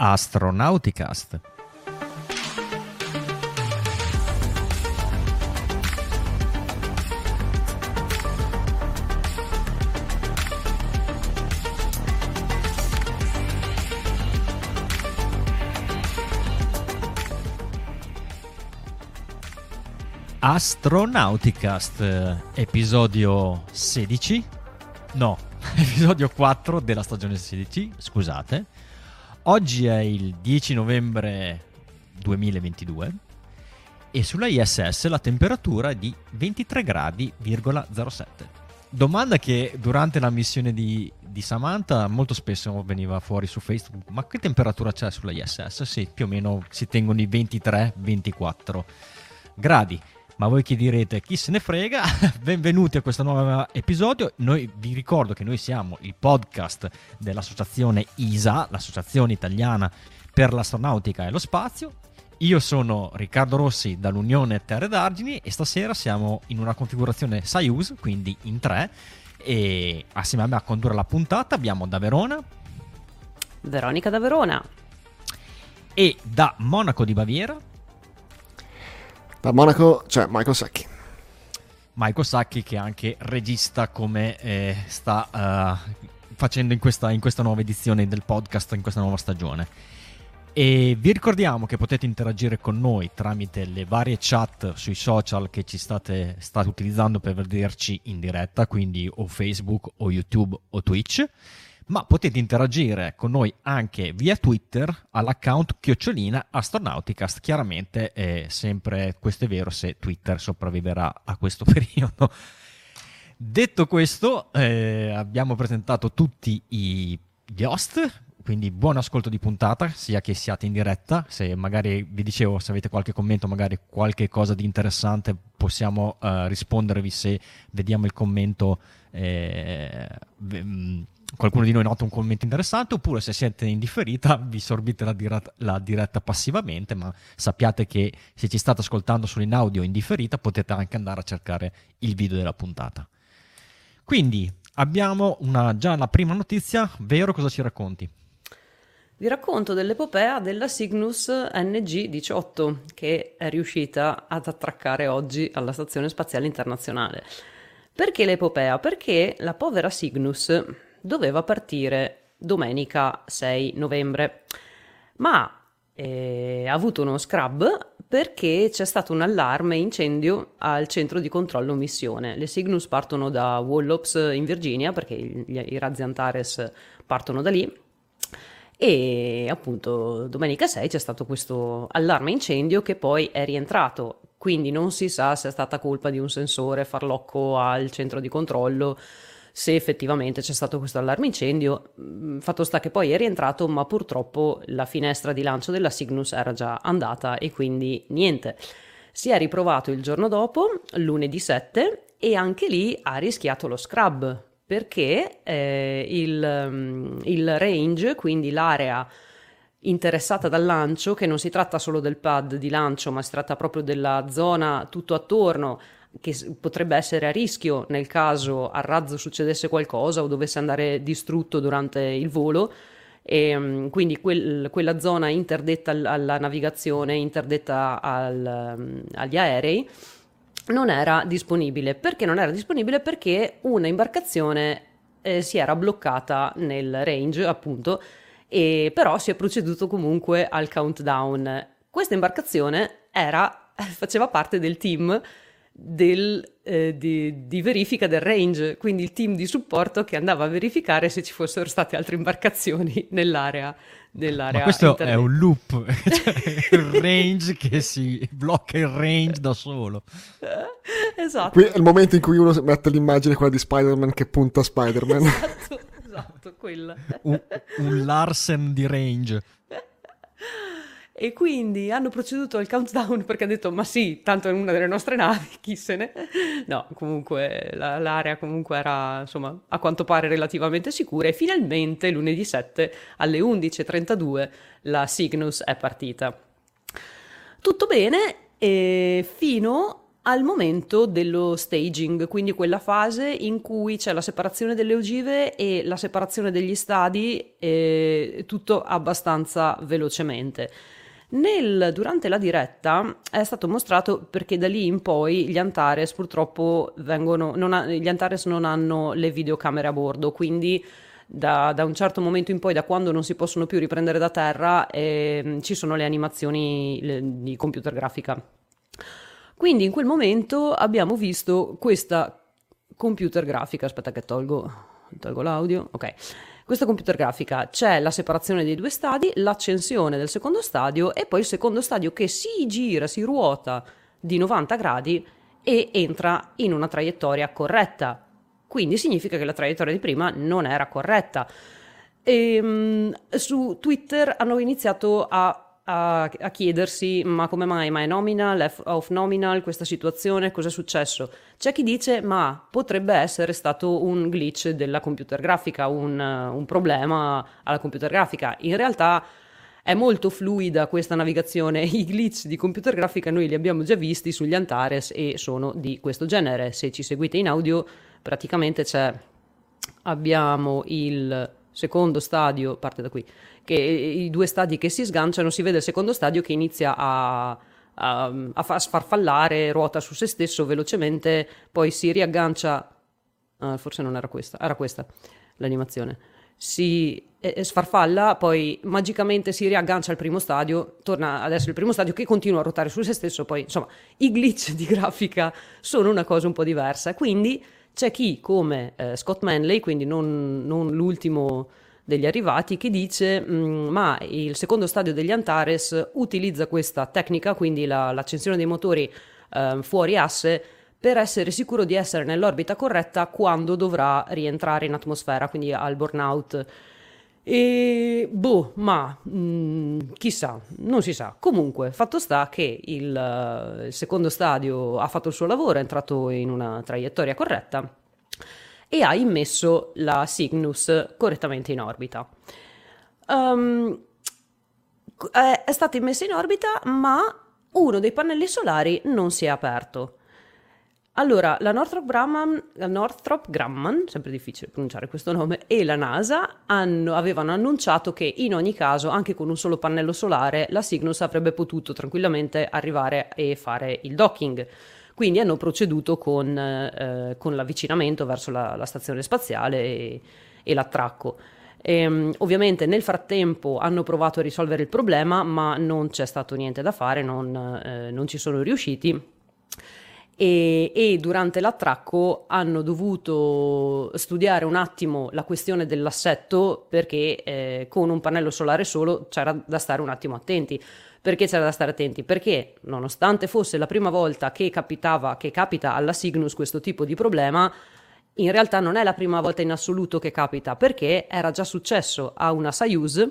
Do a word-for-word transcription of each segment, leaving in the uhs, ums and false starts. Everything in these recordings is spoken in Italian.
Astronauticast. Astronauticast, episodio sedici, no, episodio quattro della stagione sedici, scusate. Oggi è il dieci novembre duemilaventidue e sulla I S S la temperatura è di ventitré gradi zero sette. Domanda che durante la missione di, di Samantha molto spesso veniva fuori su Facebook: ma che temperatura c'è sulla I S S? Sì, più o meno si tengono i ventitré ventiquattro gradi. Ma voi chi direte? Chi se ne frega? Benvenuti a questo nuovo episodio. Noi vi ricordo che noi siamo il podcast dell'associazione I S A, l'associazione italiana per l'astronautica e lo spazio. Io sono Riccardo Rossi dall'Unione Terre d'Argini e stasera siamo in una configurazione Soyuz, quindi in tre, e assieme a me a condurre la puntata abbiamo da Verona Veronica da Verona e da Monaco di Baviera Da Monaco c'è Michael Sacchi. Michael Sacchi, che è anche regista, come eh, sta uh, facendo in questa, in questa nuova edizione del podcast, in questa nuova stagione. E vi ricordiamo che potete interagire con noi tramite le varie chat sui social che ci state, state utilizzando per vederci in diretta, quindi o Facebook o YouTube o Twitch. Ma potete interagire con noi anche via Twitter all'account chiocciolina Astronauticast. Chiaramente, eh, sempre questo è vero se Twitter sopravviverà a questo periodo. Detto questo, eh, abbiamo presentato tutti i, gli host, quindi buon ascolto di puntata, sia che siate in diretta. Se magari, vi dicevo, se avete qualche commento, magari qualche cosa di interessante, possiamo eh, rispondervi se vediamo il commento... Eh, v- qualcuno di noi nota un commento interessante, oppure se siete in differita vi sorbite la diretta, la diretta passivamente, ma sappiate che se ci state ascoltando solo in audio in differita potete anche andare a cercare il video della puntata. Quindi abbiamo una, già la prima notizia. Vero, cosa ci racconti? Vi racconto dell'epopea della Cygnus N G diciotto, che è riuscita ad attraccare oggi alla Stazione Spaziale Internazionale. Perché l'epopea? Perché la povera Cygnus doveva partire domenica sei novembre, ma eh, ha avuto uno scrub perché c'è stato un allarme incendio al centro di controllo missione. Le Cygnus partono da Wallops in Virginia, perché gli, i razzi Antares partono da lì, e appunto domenica sei c'è stato questo allarme incendio che poi è rientrato, quindi non si sa se è stata colpa di un sensore farlocco al centro di controllo, se effettivamente c'è stato questo allarme incendio. Fatto sta che poi è rientrato, ma purtroppo la finestra di lancio della Cygnus era già andata e quindi niente. Si è riprovato il giorno dopo, lunedì sette, e anche lì ha rischiato lo scrub, perché eh, il, il range, quindi l'area interessata dal lancio, che non si tratta solo del pad di lancio, ma si tratta proprio della zona tutto attorno, che potrebbe essere a rischio nel caso al razzo succedesse qualcosa o dovesse andare distrutto durante il volo, e quindi quel, quella zona interdetta alla navigazione, interdetta al, agli aerei, non era disponibile. Perché non era disponibile? Perché una imbarcazione eh, si era bloccata nel range, appunto, e però si è proceduto comunque al countdown. Questa imbarcazione era, faceva parte del team Del, eh, di, di verifica del range, quindi il team di supporto che andava a verificare se ci fossero state altre imbarcazioni nell'area, nell'area. Ma questo internet. È un loop, il range che si blocca il range da solo. Esatto. Qui è il momento in cui uno mette l'immagine quella di Spider-Man che punta a Spider-Man. Esatto, esatto, quella. Un, un Larsen di range. E quindi hanno proceduto al countdown perché ha detto: ma sì, tanto è una delle nostre navi, chi se ne... No, comunque la, l'area comunque era, insomma, a quanto pare relativamente sicura, e finalmente lunedì sette alle undici e trentadue la Cygnus è partita. Tutto bene, e fino al momento dello staging, quindi quella fase in cui c'è la separazione delle ogive e la separazione degli stadi, eh, tutto abbastanza velocemente. Nel, durante la diretta è stato mostrato, perché da lì in poi gli Antares purtroppo vengono, non ha, gli Antares non hanno le videocamere a bordo, quindi da, da un certo momento in poi, da quando non si possono più riprendere da terra, eh, ci sono le animazioni le, di computer grafica. Quindi in quel momento abbiamo visto questa computer grafica, aspetta che tolgo, tolgo l'audio, ok. Questa computer grafica, c'è la separazione dei due stadi, l'accensione del secondo stadio e poi il secondo stadio che si gira, si ruota di novanta gradi e entra in una traiettoria corretta. Quindi significa che la traiettoria di prima non era corretta. E, su Twitter hanno iniziato a, a, a chiedersi ma come mai, ma è nominal, è off nominal questa situazione, cosa è successo? C'è chi dice ma potrebbe essere stato un glitch della computer grafica, un, un problema alla computer grafica. In realtà è molto fluida questa navigazione, i glitch di computer grafica noi li abbiamo già visti sugli Antares e sono di questo genere. Se ci seguite in audio, praticamente c'è, abbiamo il secondo stadio, parte da qui, che i due stadi che si sganciano, si vede il secondo stadio che inizia a, a, a sfarfallare, ruota su se stesso velocemente, poi si riaggancia, uh, forse non era questa, era questa l'animazione, si eh, sfarfalla, poi magicamente si riaggancia al primo stadio, torna ad essere il primo stadio che continua a ruotare su se stesso, poi insomma i glitch di grafica sono una cosa un po' diversa, quindi c'è chi, come eh, Scott Manley, quindi non, non l'ultimo degli arrivati, che dice mh, ma il secondo stadio degli Antares utilizza questa tecnica, quindi la, l'accensione dei motori eh, fuori asse, per essere sicuro di essere nell'orbita corretta quando dovrà rientrare in atmosfera, quindi al burnout. E boh, ma mh, chissà, non si sa. Comunque, fatto sta che il, il secondo stadio ha fatto il suo lavoro, è entrato in una traiettoria corretta e ha immesso la Cygnus correttamente in orbita. Um, è, è stata immessa in orbita, ma uno dei pannelli solari non si è aperto. Allora, la Northrop Grumman, la Northrop Grumman, sempre difficile pronunciare questo nome, e la NASA hanno, avevano annunciato che in ogni caso, anche con un solo pannello solare, la Cygnus avrebbe potuto tranquillamente arrivare e fare il docking. Quindi hanno proceduto con, eh, con l'avvicinamento verso la, la stazione spaziale e, e l'attracco. E, ovviamente nel frattempo hanno provato a risolvere il problema, ma non c'è stato niente da fare, non, eh, non ci sono riusciti. E, e durante l'attracco hanno dovuto studiare un attimo la questione dell'assetto, perché eh, con un pannello solare solo c'era da stare un attimo attenti. Perché c'era da stare attenti? Perché nonostante fosse la prima volta che capitava, che capita alla Cygnus questo tipo di problema, in realtà non è la prima volta in assoluto che capita, perché era già successo a una Soyuz,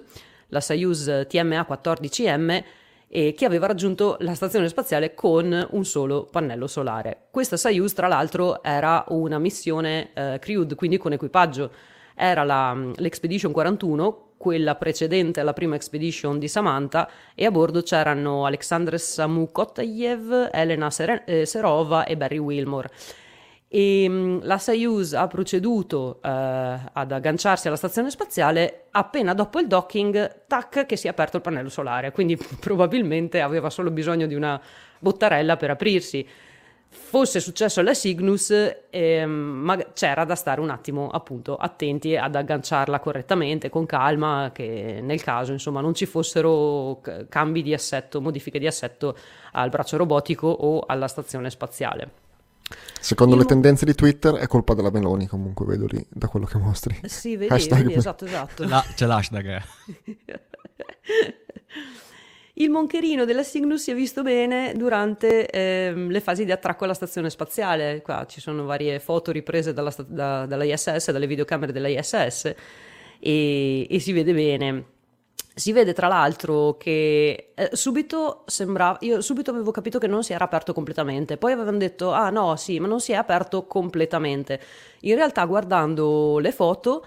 la Soyuz T M A quattordici M, e che aveva raggiunto la stazione spaziale con un solo pannello solare. Questa Soyuz, tra l'altro, era una missione eh, crewed, quindi con equipaggio. Era la, l'Expedition quarantuno, quella precedente alla prima Expedition di Samantha, e a bordo c'erano Alexander Samukhotayev, Elena Ser- eh, Serova e Barry Wilmore. E mh, la Soyuz ha proceduto eh, ad agganciarsi alla stazione spaziale. Appena dopo il docking, tac, che si è aperto il pannello solare, quindi probabilmente aveva solo bisogno di una bottarella per aprirsi. Fosse successo alla Cygnus, ehm, ma c'era da stare un attimo appunto attenti ad agganciarla correttamente, con calma, che nel caso insomma non ci fossero cambi di assetto, modifiche di assetto al braccio robotico o alla stazione spaziale. Secondo Io... le tendenze di Twitter è colpa della Meloni, comunque vedo lì da quello che mostri. Sì, vedi, hashtag... vedi esatto, esatto. La, c'è l'hashtag. Il moncherino della Cygnus si è visto bene durante eh, le fasi di attracco alla stazione spaziale. Qua ci sono varie foto riprese dalla, da, dalla I S S, dalle videocamere della I S S e, e si vede bene. Si vede tra l'altro che eh, subito sembrava, io subito avevo capito che non si era aperto completamente, poi avevano detto ah no sì ma non si è aperto completamente, in realtà guardando le foto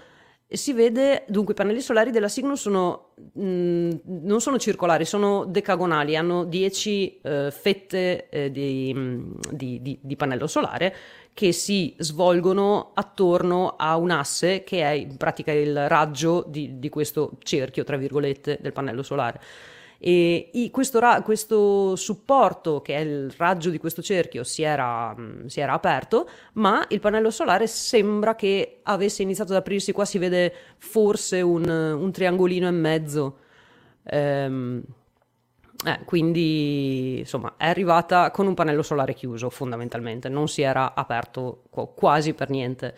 si vede, dunque i pannelli solari della Cygnus sono, mh, non sono circolari, sono decagonali, hanno dieci eh, fette eh, di, di, di, di pannello solare che si svolgono attorno a un asse che è in pratica il raggio di, di questo cerchio, tra virgolette, del pannello solare. E questo, ra- questo supporto, che è il raggio di questo cerchio, si era, si era aperto, ma il pannello solare sembra che avesse iniziato ad aprirsi. Qua si vede forse un, un triangolino e mezzo, ehm, eh, quindi insomma è arrivata con un pannello solare chiuso, fondamentalmente non si era aperto quasi per niente,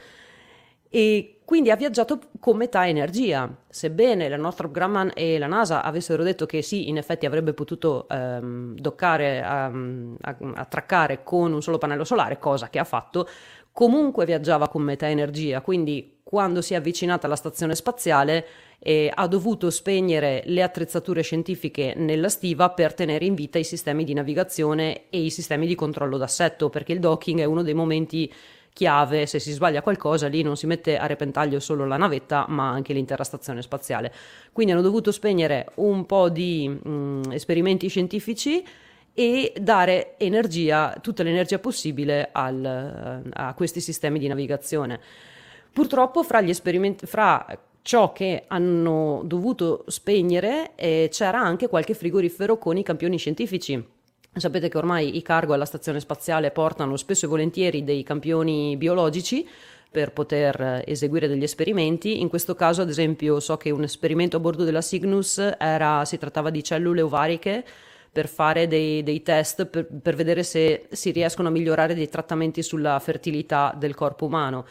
e quindi ha viaggiato con metà energia. Sebbene la Northrop Grumman e la NASA avessero detto che sì, in effetti avrebbe potuto ehm, doccare, ehm, attraccare con un solo pannello solare, cosa che ha fatto, comunque viaggiava con metà energia, quindi quando si è avvicinata alla stazione spaziale eh, ha dovuto spegnere le attrezzature scientifiche nella stiva per tenere in vita i sistemi di navigazione e i sistemi di controllo d'assetto, perché il docking è uno dei momenti chiave. Se si sbaglia qualcosa lì non si mette a repentaglio solo la navetta, ma anche l'intera stazione spaziale. Quindi hanno dovuto spegnere un po' di mh, esperimenti scientifici e dare energia, tutta l'energia possibile al, a questi sistemi di navigazione. Purtroppo fra gli esperimenti, fra ciò che hanno dovuto spegnere, eh, c'era anche qualche frigorifero con i campioni scientifici. Sapete che ormai i cargo alla stazione spaziale portano spesso e volentieri dei campioni biologici per poter eseguire degli esperimenti. In questo caso, ad esempio, so che un esperimento a bordo della Cygnus era, si trattava di cellule ovariche per fare dei, dei test per, per vedere se si riescono a migliorare dei trattamenti sulla fertilità del corpo umano.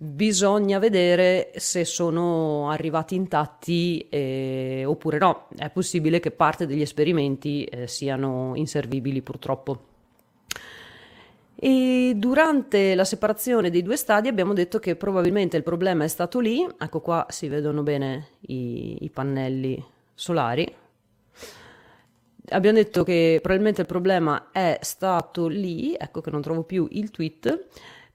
Bisogna vedere se sono arrivati intatti eh, oppure no. È possibile che parte degli esperimenti eh, siano inservibili, purtroppo. E durante la separazione dei due stadi abbiamo detto che probabilmente il problema è stato lì. Ecco qua si vedono bene i, i pannelli solari. Abbiamo detto che probabilmente il problema è stato lì. Ecco che non trovo più il tweet,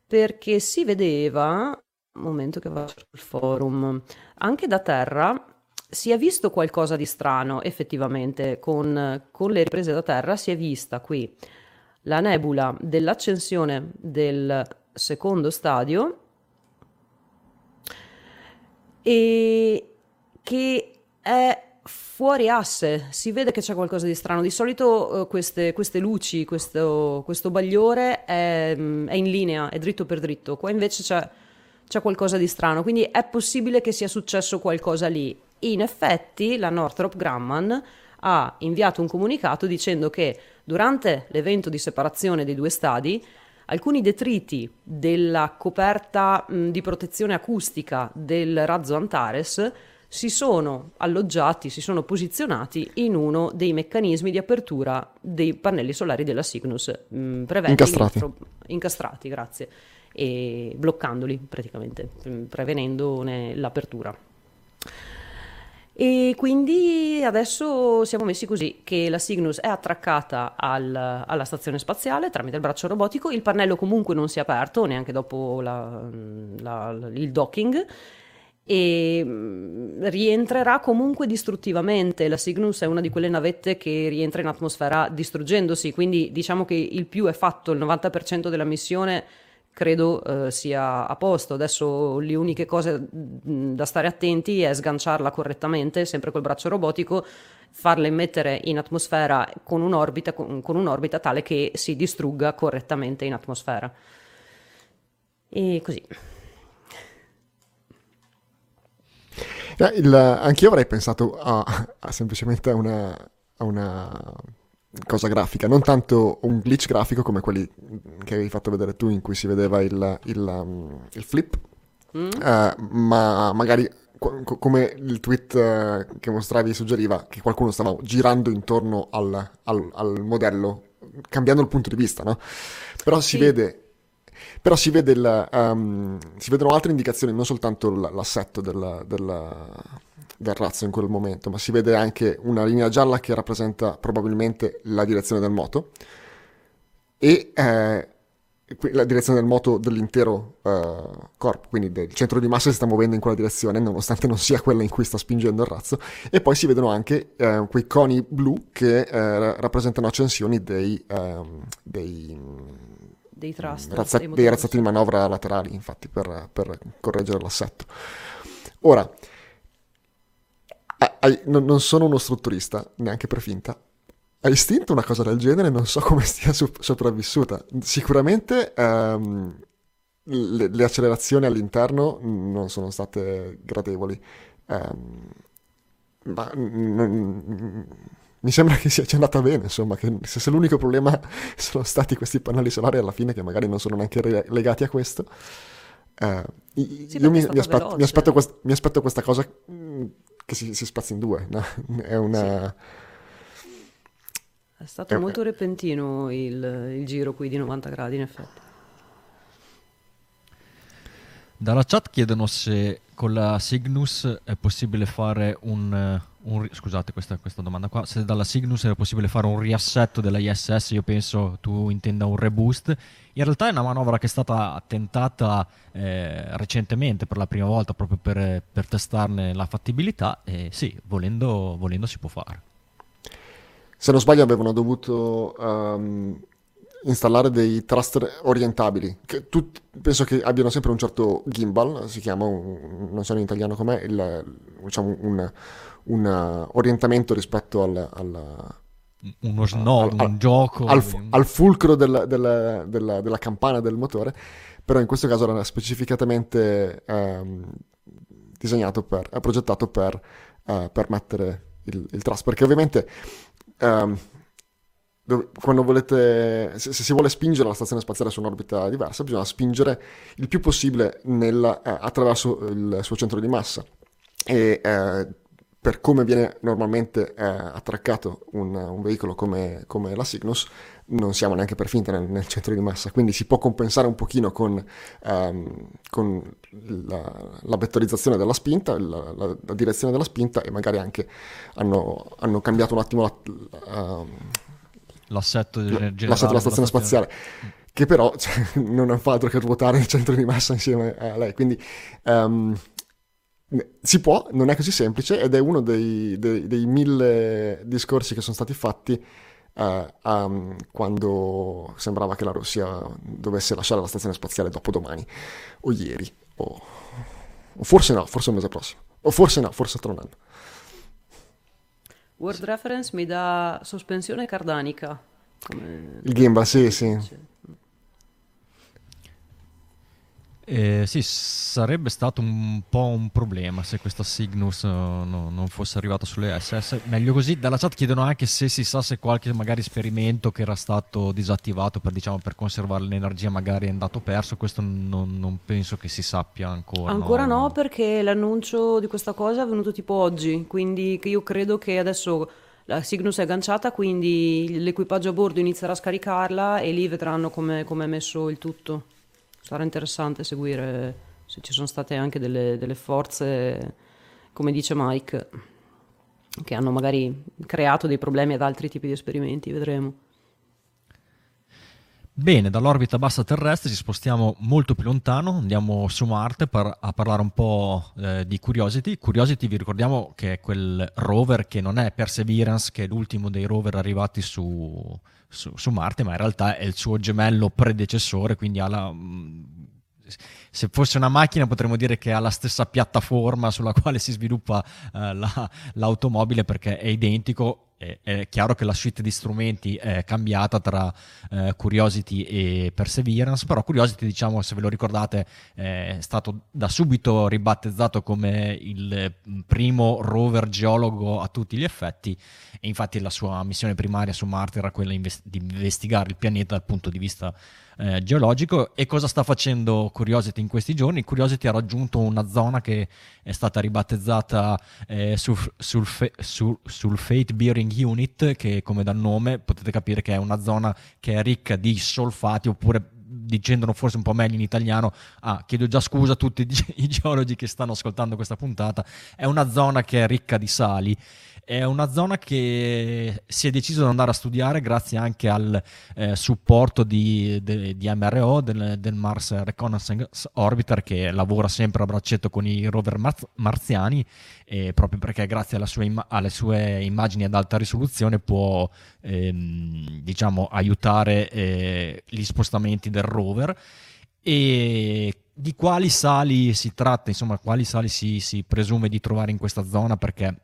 perché si vedeva, un momento che va sul forum, anche da terra si è visto qualcosa di strano effettivamente, con, con le riprese da terra si è vista qui la nebula dell'accensione del secondo stadio, e che è fuori asse, si vede che c'è qualcosa di strano. Di solito eh, queste, queste luci, questo, questo bagliore è, è in linea, è dritto per dritto, qua invece c'è, c'è qualcosa di strano, quindi è possibile che sia successo qualcosa lì. In effetti la Northrop Grumman ha inviato un comunicato dicendo che durante l'evento di separazione dei due stadi alcuni detriti della coperta mh, di protezione acustica del razzo Antares si sono alloggiati, si sono posizionati in uno dei meccanismi di apertura dei pannelli solari della Cygnus, mh, incastrati. Nostro... incastrati, grazie, e bloccandoli praticamente, prevenendone l'apertura. E quindi adesso siamo messi così, che la Cygnus è attraccata al, alla stazione spaziale tramite il braccio robotico, il pannello comunque non si è aperto neanche dopo la, la, il docking, e rientrerà comunque distruttivamente. La Cygnus è una di quelle navette che rientra in atmosfera distruggendosi, quindi diciamo che il più è fatto, il novanta per cento della missione credo eh, sia a posto. Adesso le uniche cose da stare attenti è sganciarla correttamente, sempre col braccio robotico, farla immettere in atmosfera con un'orbita, con, con un'orbita tale che si distrugga correttamente in atmosfera, e così. Eh, il, anch'io avrei pensato a, a semplicemente a una, a una cosa grafica, non tanto un glitch grafico come quelli che avevi fatto vedere tu in cui si vedeva il, il, il flip, mm. eh, ma magari co- come il tweet eh, che mostravi suggeriva, che qualcuno stava girando intorno al, al, al modello, cambiando il punto di vista, no? Però sì. si vede... Però si vede il, um, si vedono altre indicazioni, non soltanto l'assetto del, del, del razzo in quel momento, ma si vede anche una linea gialla che rappresenta probabilmente la direzione del moto, e eh, la direzione del moto dell'intero uh, corpo, quindi del centro di massa si sta muovendo in quella direzione nonostante non sia quella in cui sta spingendo il razzo, e poi si vedono anche uh, quei coni blu che uh, rappresentano accensioni dei um, dei, dei, thrust, razza- dei, dei razzati di manovra laterali, infatti per, per correggere l'assetto. Ora hai, non, non sono uno strutturista neanche per finta. Ha istinto una cosa del genere, non so come stia sopravvissuta. Sicuramente um, le, le accelerazioni all'interno non sono state gradevoli. Um, ma n- n- mi sembra che sia andata bene, insomma, che se, se l'unico problema sono stati questi pannelli solari alla fine, che magari non sono neanche re- legati a questo. Uh, sì, io mi, mi, aspetto, mi, aspetto quest- mi aspetto questa cosa che si, si spazzi in due, no? È una... Sì. È stato molto repentino il, il giro qui di novanta gradi, in effetti. Dalla chat chiedono se con la Cygnus è possibile fare un... un scusate questa, questa domanda qua. Se dalla Cygnus è possibile fare un riassetto della I S S, io penso tu intenda un reboost. In realtà è una manovra che è stata tentata eh, recentemente per la prima volta, proprio per, per testarne la fattibilità, e sì, volendo, volendo si può fare. Se non sbaglio avevano dovuto um, installare dei thruster orientabili, che tutti, penso che abbiano sempre un certo gimbal, si chiama, un, non so in italiano com'è, il, diciamo un, un orientamento rispetto al... al uno snodo, un gioco... Al, al fulcro della, della, della, della campana del motore, però in questo caso era specificatamente um, disegnato per, progettato per, uh, per mettere il, il thrust, perché ovviamente... Um, dove, quando volete, se, se si vuole spingere la stazione spaziale su un'orbita diversa, bisogna spingere il più possibile nella, eh, attraverso il suo centro di massa, e eh, per come viene normalmente eh, attraccato un, un veicolo come, come la Cygnus, non siamo neanche per finta nel, nel centro di massa, quindi si può compensare un pochino con, ehm, con la, la vettorizzazione della spinta, la, la, la direzione della spinta, e magari anche hanno, hanno cambiato un attimo la, la, l'assetto, la, generale, l'assetto della stazione spaziale, che però cioè, non fa altro che ruotare nel centro di massa insieme a lei, quindi... Um, si può, non è così semplice, ed è uno dei, dei, dei mille discorsi che sono stati fatti eh, um, quando sembrava che la Russia dovesse lasciare la stazione spaziale dopo domani, o ieri, o, o forse no, forse il mese prossimo, o forse no, forse tra un anno. Word sì. Reference mi dà sospensione cardanica. Come... Il gimbal, sì, sì. sì. Eh, sì, sarebbe stato un po' un problema se questa Cygnus no, non fosse arrivata sulle I S S, meglio così. Dalla chat chiedono anche se si sa se qualche magari esperimento che era stato disattivato per, diciamo, per conservare l'energia magari è andato perso. Questo non, non penso che si sappia ancora. Ancora no, no, perché l'annuncio di questa cosa è venuto tipo oggi, quindi io credo che adesso la Cygnus è agganciata, quindi l'equipaggio a bordo inizierà a scaricarla e lì vedranno come è messo il tutto. Sarà interessante seguire se ci sono state anche delle, delle forze, come dice Mike, che hanno magari creato dei problemi ad altri tipi di esperimenti, vedremo. Bene, dall'orbita bassa terrestre ci spostiamo molto più lontano, andiamo su Marte per, a parlare un po' eh, di Curiosity. Curiosity vi ricordiamo che è quel rover che non è Perseverance, che è l'ultimo dei rover arrivati su... Su, su Marte, ma in realtà è il suo gemello predecessore, quindi ha la, se fosse una macchina potremmo dire che ha la stessa piattaforma sulla quale si sviluppa eh, la, l'automobile, perché è identico. È, è chiaro che la suite di strumenti è cambiata tra eh, Curiosity e Perseverance, però Curiosity, diciamo, se ve lo ricordate, è stato da subito ribattezzato come il primo rover geologo a tutti gli effetti, e infatti la sua missione primaria su Marte era quella invest- di investigare il pianeta dal punto di vista eh, geologico. E cosa sta facendo Curiosity in questi giorni? Curiosity ha raggiunto una zona che è stata ribattezzata eh, sul, sul, fe- sul, Sulfate Bearing Unit, che come dal nome potete capire che è una zona che è ricca di solfati, oppure dicendolo forse un po' meglio in italiano, ah, chiedo già scusa a tutti i geologi che stanno ascoltando questa puntata, è una zona che è ricca di sali, È una zona che si è deciso di andare a studiare grazie anche al eh, supporto di, de, di M R O, del, del Mars Reconnaissance Orbiter, che lavora sempre a braccetto con i rover marz- marziani, eh, proprio perché grazie alla sua im- alle sue immagini ad alta risoluzione può ehm, diciamo aiutare eh, gli spostamenti del rover. E di quali sali si tratta, insomma, quali sali si, si presume di trovare in questa zona, perché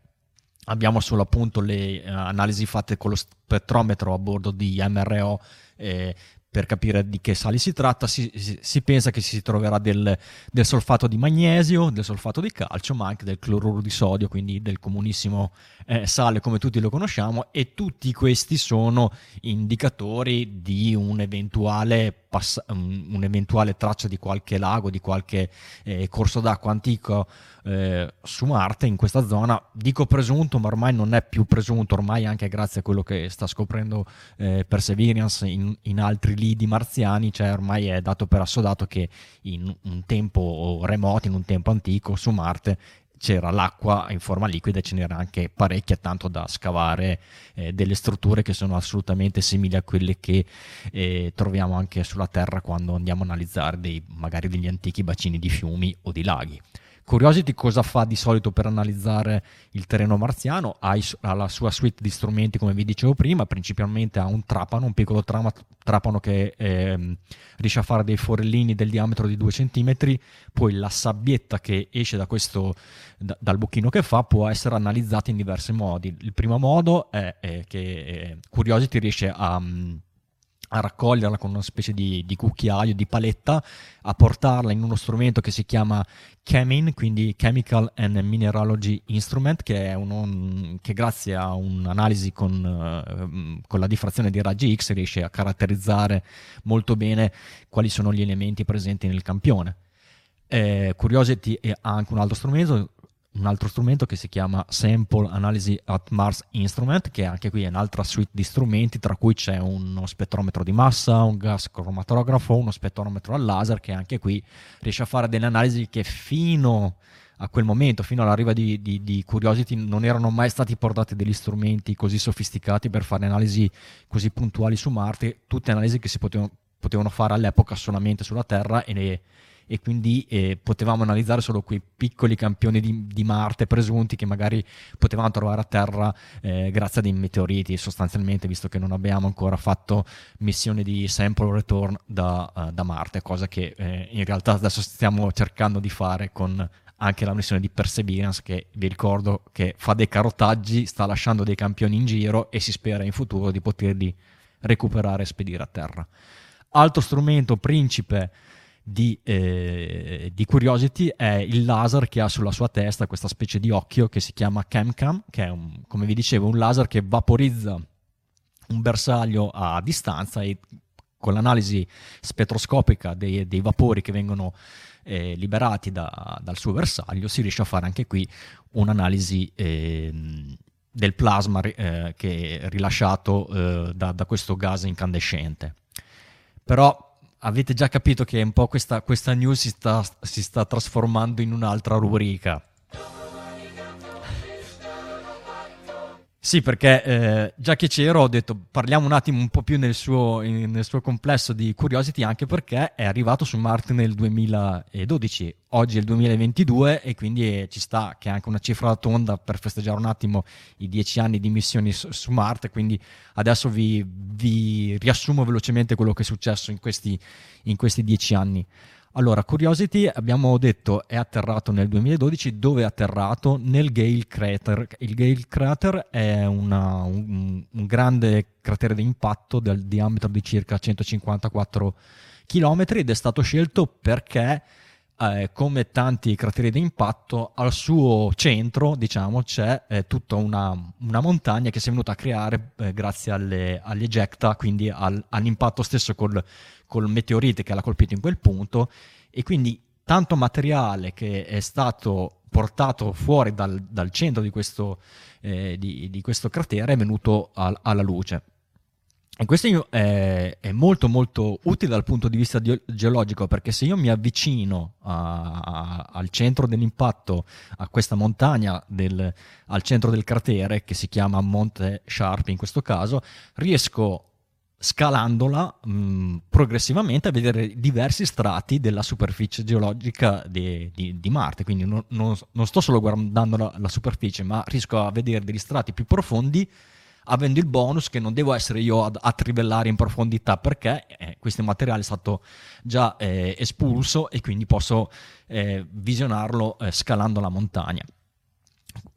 abbiamo solo appunto le uh, analisi fatte con lo spettrometro a bordo di M R O eh, per capire di che sali si tratta. Si, si, si pensa che si troverà del, del solfato di magnesio, del solfato di calcio, ma anche del cloruro di sodio, quindi del comunissimo eh, sale come tutti lo conosciamo, e tutti questi sono indicatori di un eventuale pass- un'eventuale traccia di qualche lago, di qualche eh, corso d'acqua antico eh, su Marte, in questa zona. Dico presunto, ma ormai non è più presunto, ormai anche grazie a quello che sta scoprendo eh, Perseverance in, in altri lidi marziani, cioè ormai è dato per assodato che in un tempo remoto, in un tempo antico, su Marte c'era l'acqua in forma liquida e ce n'era anche parecchia, tanto da scavare eh, delle strutture che sono assolutamente simili a quelle che eh, troviamo anche sulla Terra quando andiamo a analizzare dei, magari degli antichi bacini di fiumi o di laghi. Curiosity cosa fa di solito per analizzare il terreno marziano? Ha, is- ha la sua suite di strumenti, come vi dicevo prima, principalmente ha un trapano, un piccolo tra- trapano che ehm, riesce a fare dei forellini del diametro di due centimetri, poi la sabbietta che esce da questo, da- dal buchino che fa, può essere analizzata in diversi modi. Il primo modo è, è che eh, Curiosity riesce a... Um, a raccoglierla con una specie di, di cucchiaio, di paletta, a portarla in uno strumento che si chiama CHEMIN, quindi Chemical and Mineralogy Instrument, che è un, che grazie a un'analisi con, con la diffrazione di raggi X riesce a caratterizzare molto bene quali sono gli elementi presenti nel campione. Eh, Curiosity ha anche un altro strumento, un altro strumento che si chiama Sample Analysis at Mars Instrument, che anche qui è un'altra suite di strumenti, tra cui c'è uno spettrometro di massa, un gas cromatografo, uno spettrometro al laser, che anche qui riesce a fare delle analisi che fino a quel momento, fino all'arrivo di, di, di Curiosity, non erano mai stati portati degli strumenti così sofisticati per fare analisi così puntuali su Marte, tutte analisi che si potevano, potevano fare all'epoca solamente sulla Terra, e ne e quindi eh, potevamo analizzare solo quei piccoli campioni di, di Marte presunti che magari potevamo trovare a Terra eh, grazie a dei meteoriti, sostanzialmente, visto che non abbiamo ancora fatto missioni di sample return da, uh, da Marte, cosa che eh, in realtà adesso stiamo cercando di fare con anche la missione di Perseverance, che vi ricordo che fa dei carotaggi, sta lasciando dei campioni in giro e si spera in futuro di poterli recuperare e spedire a Terra. Altro strumento principe Di, eh, di Curiosity è il laser, che ha sulla sua testa questa specie di occhio che si chiama ChemCam, che è un, come vi dicevo, un laser che vaporizza un bersaglio a distanza e con l'analisi spettroscopica dei, dei vapori che vengono eh, liberati da, dal suo bersaglio si riesce a fare anche qui un'analisi eh, del plasma eh, che è rilasciato eh, da, da questo gas incandescente. Però avete già capito che un po' questa, questa news si sta, si sta trasformando in un'altra rubrica. Sì, perché eh, già che c'ero ho detto parliamo un attimo un po' più nel suo, in, nel suo complesso di Curiosity, anche perché è arrivato su Marte nel duemiladodici, oggi è il duemilaventidue e quindi ci sta che è anche una cifra tonda per festeggiare un attimo i dieci anni di missioni su, su Marte. Quindi adesso vi, vi riassumo velocemente quello che è successo in questi, in questi dieci anni. Allora, Curiosity, abbiamo detto, è atterrato nel duemiladodici. Dove è atterrato? Nel Gale Crater. Il Gale Crater è una, un, un grande cratere di impatto del diametro di circa centocinquantaquattro chilometri ed è stato scelto perché, eh, come tanti crateri di impatto, al suo centro, diciamo, c'è eh, tutta una, una montagna che si è venuta a creare eh, grazie alle, agli ejecta, quindi al, all'impatto stesso col col meteorite che l'ha colpito in quel punto, e quindi tanto materiale che è stato portato fuori dal, dal centro di questo, eh, di, di questo cratere è venuto al, alla luce. E questo è, è molto molto utile dal punto di vista di, geologico, perché se io mi avvicino a, a, al centro dell'impatto, a questa montagna, del, al centro del cratere, che si chiama Monte Sharp in questo caso, riesco scalandola mh, progressivamente a vedere diversi strati della superficie geologica di, di, di Marte. Quindi non, non, non sto solo guardando la, la superficie, ma riesco a vedere degli strati più profondi, avendo il bonus che non devo essere io ad, a trivellare in profondità, perché eh, questo materiale è stato già eh, espulso e quindi posso eh, visionarlo eh, scalando la montagna.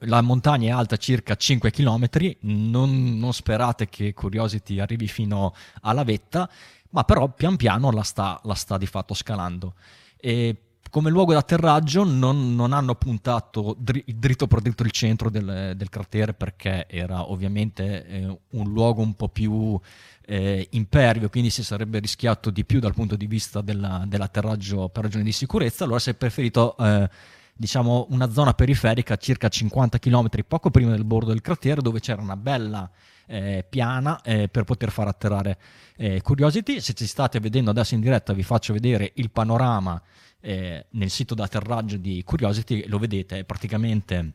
La montagna è alta circa cinque chilometri, non, non sperate che Curiosity arrivi fino alla vetta, ma però pian piano la sta, la sta di fatto scalando. E come luogo d'atterraggio non, non hanno puntato dr- dritto per dritto il centro del, del cratere, perché era ovviamente eh, un luogo un po' più eh, impervio, quindi si sarebbe rischiato di più dal punto di vista della, dell'atterraggio per ragioni di sicurezza. Allora si è preferito eh, diciamo una zona periferica circa cinquanta chilometri poco prima del bordo del cratere, dove c'era una bella Eh, piana eh, per poter far atterrare eh, Curiosity. Se ci state vedendo adesso in diretta, vi faccio vedere il panorama eh, nel sito d'atterraggio di Curiosity. Lo vedete, è praticamente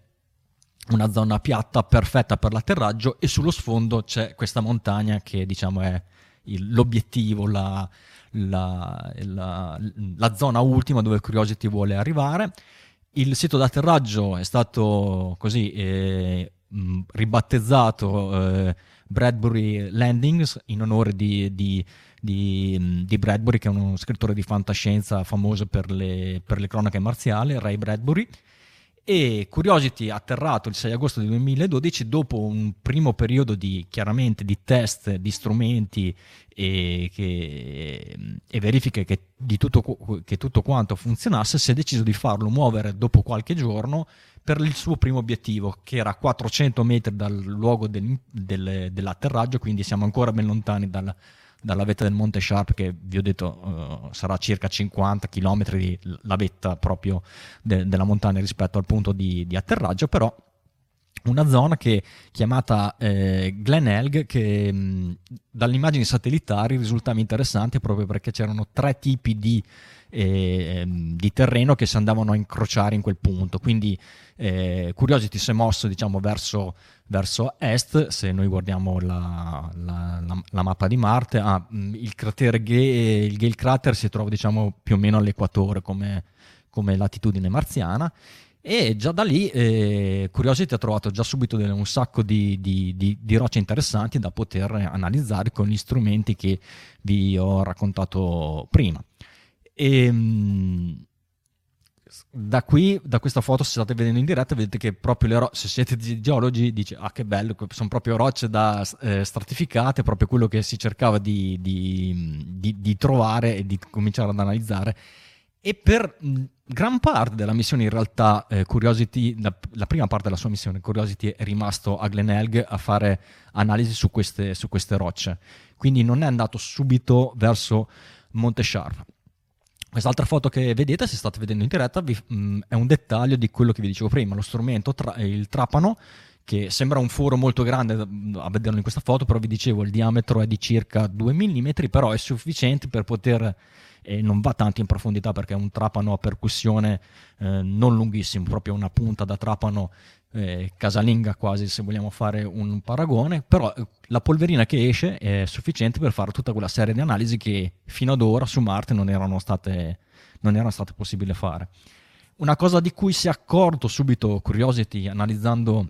una zona piatta perfetta per l'atterraggio, e sullo sfondo c'è questa montagna che diciamo è il, l'obiettivo, la, la, la, la zona ultima dove Curiosity vuole arrivare. Il sito d'atterraggio è stato così eh, ribattezzato eh, Bradbury Landings, in onore di, di, di, di Bradbury, che è uno scrittore di fantascienza famoso per le, per le cronache marziali, Ray Bradbury. E Curiosity ha atterrato il sei agosto del duemiladodici dopo un primo periodo di, chiaramente, di test di strumenti e, che, e verifiche che, di tutto, che tutto quanto funzionasse. Si è deciso di farlo muovere dopo qualche giorno per il suo primo obiettivo, che era a quattrocento metri dal luogo del, del, dell'atterraggio, quindi siamo ancora ben lontani dal, dalla vetta del Monte Sharp, che vi ho detto uh, sarà circa cinquanta chilometri la vetta proprio de- della montagna rispetto al punto di, di atterraggio. Però una zona che chiamata eh, Glenelg, che mh, dalle immagini satellitari risultava interessante proprio perché c'erano tre tipi di, eh, di terreno che si andavano a incrociare in quel punto. Quindi eh, Curiosity si è mosso diciamo verso, verso est. Se noi guardiamo la, la, la, la mappa di Marte, ah, mh, il cratere Gale, il Gale Crater si trova diciamo più o meno all'equatore come, come latitudine marziana. E già da lì eh, Curiosity ha trovato già subito delle, un sacco di, di, di, di rocce interessanti da poter analizzare con gli strumenti che vi ho raccontato prima. E, mh, da qui, da questa foto, se state vedendo in diretta, vedete che proprio le ro- se siete geologi dice ah che bello, sono proprio rocce da eh, stratificate, proprio quello che si cercava di, di, di, di trovare e di cominciare ad analizzare. E per gran parte della missione, in realtà, eh, Curiosity, la, la prima parte della sua missione, Curiosity è rimasto a Glenelg a fare analisi su queste, su queste rocce. Quindi non è andato subito verso Monte Sharp. Quest'altra foto che vedete, se state vedendo in diretta, vi, mh, è un dettaglio di quello che vi dicevo prima, lo strumento, tra, il trapano, che sembra un foro molto grande a vederlo in questa foto, però vi dicevo il diametro è di circa due millimetri, però è sufficiente per poter, eh, non va tanto in profondità perché è un trapano a percussione eh, non lunghissimo, proprio una punta da trapano eh, casalinga quasi, se vogliamo fare un paragone, però eh, la polverina che esce è sufficiente per fare tutta quella serie di analisi che fino ad ora su Marte non erano state, non erano state possibile fare. Una cosa di cui si è accorto subito Curiosity analizzando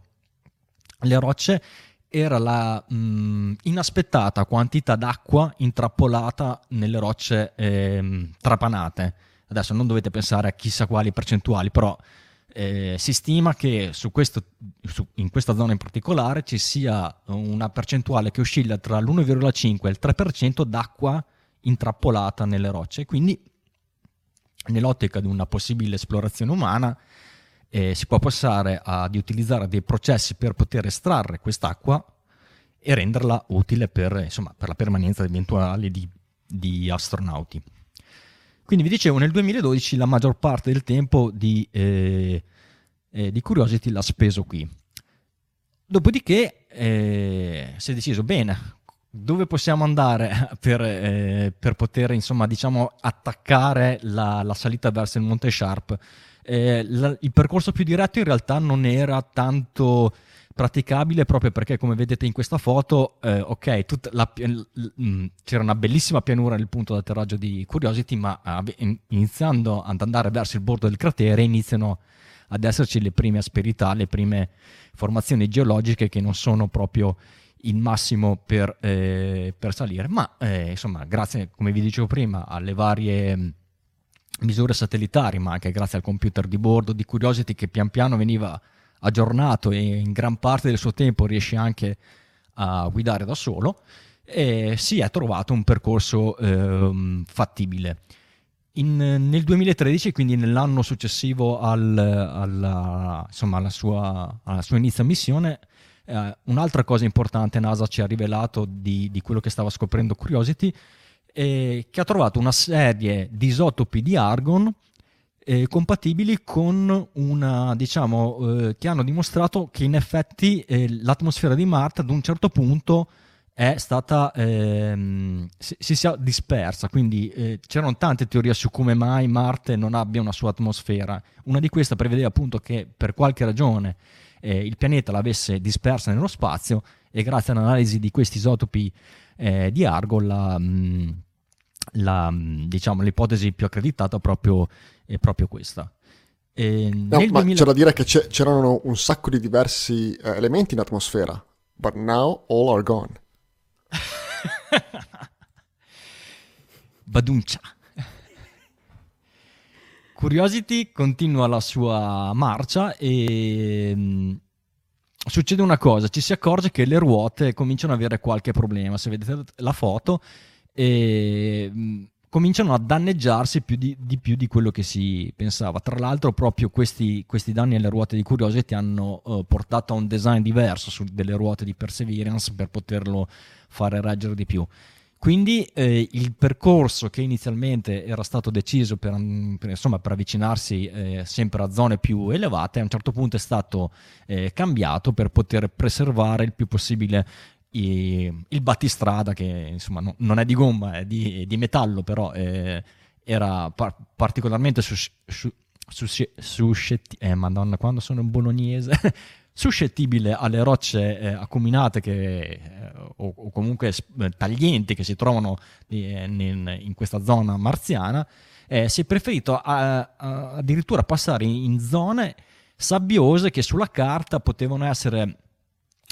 le rocce era la mh, inaspettata quantità d'acqua intrappolata nelle rocce eh, trapanate. Adesso non dovete pensare a chissà quali percentuali, però eh, si stima che su questo, su, in questa zona in particolare ci sia una percentuale che oscilla tra l'uno virgola cinque e il tre per cento d'acqua intrappolata nelle rocce. Quindi, nell'ottica di una possibile esplorazione umana, Eh, si può passare ad utilizzare dei processi per poter estrarre quest'acqua e renderla utile per, insomma, per la permanenza eventuale di, di astronauti. Quindi vi dicevo, nel duemiladodici la maggior parte del tempo di, eh, eh, di Curiosity l'ha speso qui. Dopodiché eh, si è deciso bene, dove possiamo andare per, eh, per poter, insomma, diciamo, attaccare la, la salita verso il Monte Sharp. Eh, la, il percorso più diretto in realtà non era tanto praticabile, proprio perché, come vedete in questa foto, eh, ok, tutta la, mh, c'era una bellissima pianura nel punto di atterraggio di Curiosity, ma eh, iniziando ad andare verso il bordo del cratere iniziano ad esserci le prime asperità, le prime formazioni geologiche che non sono proprio il massimo per, eh, per salire, ma eh, insomma, grazie, come vi dicevo prima, alle varie mh, misure satellitari, ma anche grazie al computer di bordo di Curiosity, che pian piano veniva aggiornato e in gran parte del suo tempo riesce anche a guidare da solo, e si è trovato un percorso eh, fattibile. In, nel duemilatredici, quindi nell'anno successivo al, alla, insomma, alla sua, alla sua inizio missione, eh, un'altra cosa importante NASA ci ha rivelato di, di quello che stava scoprendo Curiosity, eh, che ha trovato una serie di isotopi di argon Eh, compatibili con una, diciamo, eh, che hanno dimostrato che in effetti eh, l'atmosfera di Marte ad un certo punto è stata ehm, si, si sia dispersa, quindi eh, c'erano tante teorie su come mai Marte non abbia una sua atmosfera. Una di queste prevedeva appunto che per qualche ragione eh, il pianeta l'avesse dispersa nello spazio, e grazie all'analisi di questi isotopi eh, di argon la mh, La, diciamo, l'ipotesi più accreditata proprio, è proprio questa. E no, nel ma duemila... c'è da dire che c'erano un sacco di diversi eh, elementi in atmosfera, but now all are gone. Baduncia. Curiosity continua la sua marcia e mh, succede una cosa: ci si accorge che le ruote cominciano ad avere qualche problema. Se vedete la foto, e cominciano a danneggiarsi più di, di più di quello che si pensava. Tra l'altro, proprio questi, questi danni alle ruote di Curiosity hanno eh, portato a un design diverso su delle ruote di Perseverance per poterlo fare reggere di più. Quindi eh, il percorso che inizialmente era stato deciso per, per, insomma, per avvicinarsi eh, sempre a zone più elevate, a un certo punto è stato eh, cambiato per poter preservare il più possibile il battistrada, che insomma no, non è di gomma, è di, di metallo, però eh, era par- particolarmente sus- su- sus- suscetti- eh, madonna, quando sono in bolognese suscettibile alle rocce eh, acuminate che, eh, o, o comunque eh, taglienti che si trovano eh, in, in questa zona marziana. Eh, si è preferito a, a addirittura passare in zone sabbiose che sulla carta potevano essere,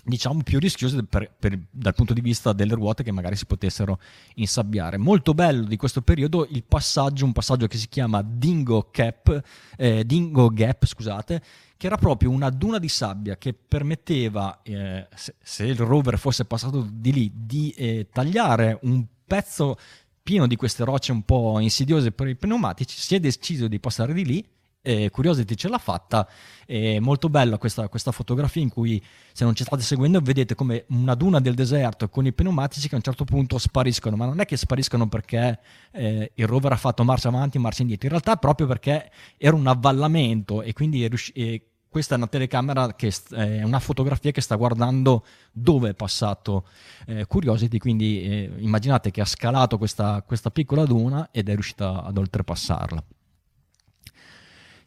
diciamo, più rischiose per, per, dal punto di vista delle ruote che magari si potessero insabbiare. Molto bello di questo periodo il passaggio, un passaggio che si chiama Dingo Gap, eh, Dingo Gap, scusate, che era proprio una duna di sabbia che permetteva, eh, se, se il rover fosse passato di lì, di eh, tagliare un pezzo pieno di queste rocce un po' insidiose per i pneumatici. Si è deciso di passare di lì. Eh, Curiosity ce l'ha fatta, è eh, molto bella questa, questa fotografia in cui, se non ci state seguendo, vedete come una duna del deserto con i pneumatici che a un certo punto spariscono, ma non è che spariscono perché eh, il rover ha fatto marcia avanti, marcia indietro, in realtà proprio perché era un avvallamento, e quindi riusci- e questa è una telecamera che st- è una fotografia che sta guardando dove è passato eh, Curiosity, quindi eh, immaginate che ha scalato questa, questa piccola duna ed è riuscita ad oltrepassarla.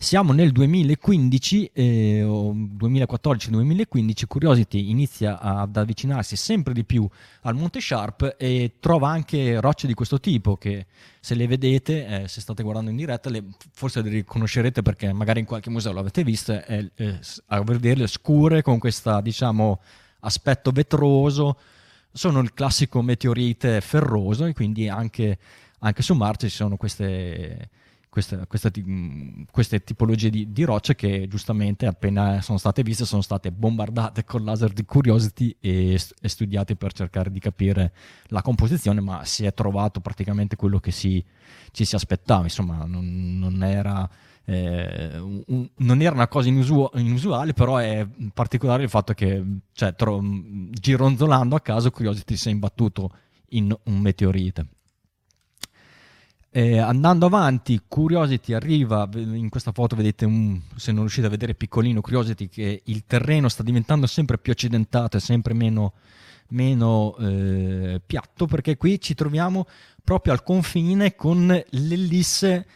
Siamo nel duemilaquindici, eh, o duemilaquattordici duemilaquindici, Curiosity inizia ad avvicinarsi sempre di più al Monte Sharp e trova anche rocce di questo tipo che, se le vedete, eh, se state guardando in diretta, le, forse le riconoscerete perché magari in qualche museo l'avete vista, eh, eh, a vederle scure con questo, diciamo, aspetto vetroso. Sono il classico meteorite ferroso, e quindi anche, anche su Marte ci sono queste... Queste, queste, queste tipologie di, di rocce che, giustamente, appena sono state viste sono state bombardate con laser di Curiosity e, e studiate per cercare di capire la composizione, ma si è trovato praticamente quello che si, ci si aspettava. Insomma, non, non, era, eh, un, non era una cosa inusu- inusuale, però è particolare il fatto che, cioè, tro- gironzolando a caso, Curiosity si è imbattuto in un meteorite. Eh, andando avanti, Curiosity arriva, in questa foto vedete, un, se non riuscite a vedere piccolino Curiosity, che il terreno sta diventando sempre più accidentato e sempre meno, meno eh, piatto, perché qui ci troviamo proprio al confine con l'ellisse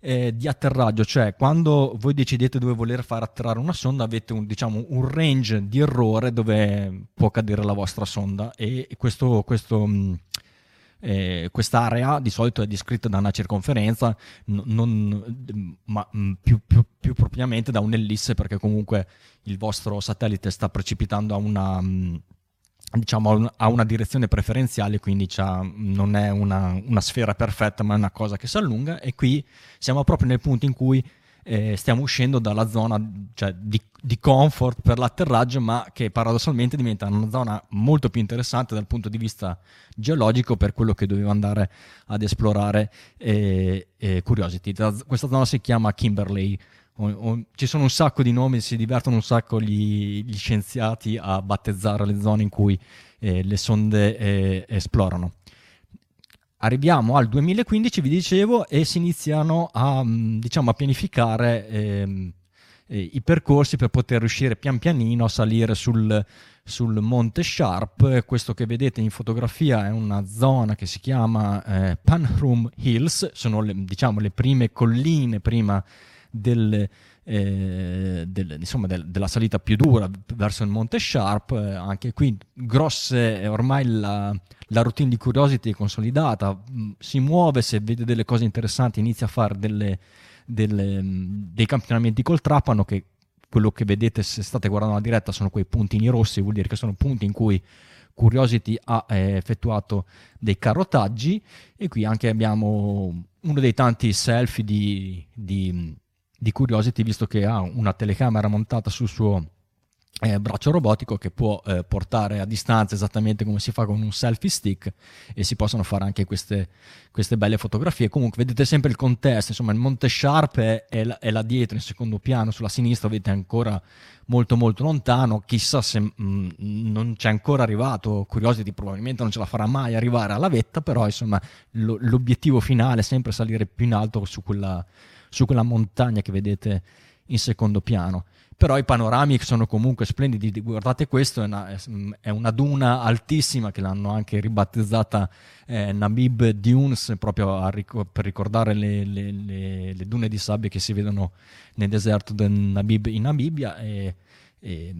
eh, di atterraggio, cioè quando voi decidete dove voler far atterrare una sonda avete un, diciamo, un range di errore dove può cadere la vostra sonda, e questo, questo mh, Eh, quest'area di solito è descritta da una circonferenza, n- non, ma m- più, più, più propriamente da un'ellisse, perché comunque il vostro satellite sta precipitando a una, m- diciamo, a una, a una direzione preferenziale, quindi c'ha, non è una, una sfera perfetta, ma è una cosa che si allunga, e qui siamo proprio nel punto in cui eh, stiamo uscendo dalla zona, cioè, di, di comfort per l'atterraggio, ma che paradossalmente diventa una zona molto più interessante dal punto di vista geologico per quello che doveva andare ad esplorare eh, eh, Curiosity. Questa zona si chiama Kimberley. O, o, ci sono un sacco di nomi, si divertono un sacco gli, gli scienziati a battezzare le zone in cui eh, le sonde eh, esplorano. Arriviamo al duemilaquindici, vi dicevo, e si iniziano a, diciamo, a pianificare eh, i percorsi per poter riuscire pian pianino a salire sul, sul Monte Sharp. Questo che vedete in fotografia è una zona che si chiama eh, Panrum Hills, sono le, diciamo, le prime colline prima del, eh, del, insomma, del, della salita più dura verso il Monte Sharp. Eh, anche qui grosse, ormai la, la routine di Curiosity è consolidata, si muove, se vede delle cose interessanti inizia a fare delle Del, dei campionamenti col trapano, che quello che vedete se state guardando la diretta sono quei puntini rossi, vuol dire che sono punti in cui Curiosity ha eh, effettuato dei carotaggi. E qui anche abbiamo uno dei tanti selfie di, di, di Curiosity, visto che ha una telecamera montata sul suo eh, braccio robotico che può eh, portare a distanza esattamente come si fa con un selfie stick, e si possono fare anche queste queste belle fotografie. Comunque vedete sempre il contesto, insomma il Monte Sharp è, è, là, è là dietro in secondo piano, sulla sinistra vedete ancora molto molto lontano, chissà se mh, non c'è ancora arrivato Curiosity, probabilmente non ce la farà mai arrivare alla vetta, però insomma lo, l'obiettivo finale è sempre salire più in alto su quella, su quella montagna che vedete in secondo piano. Però i panorami sono comunque splendidi, guardate questo, è una, è una duna altissima che l'hanno anche ribattezzata eh, Namib Dunes, proprio a, per ricordare le, le, le, le dune di sabbia che si vedono nel deserto del Namib in Namibia. E, e,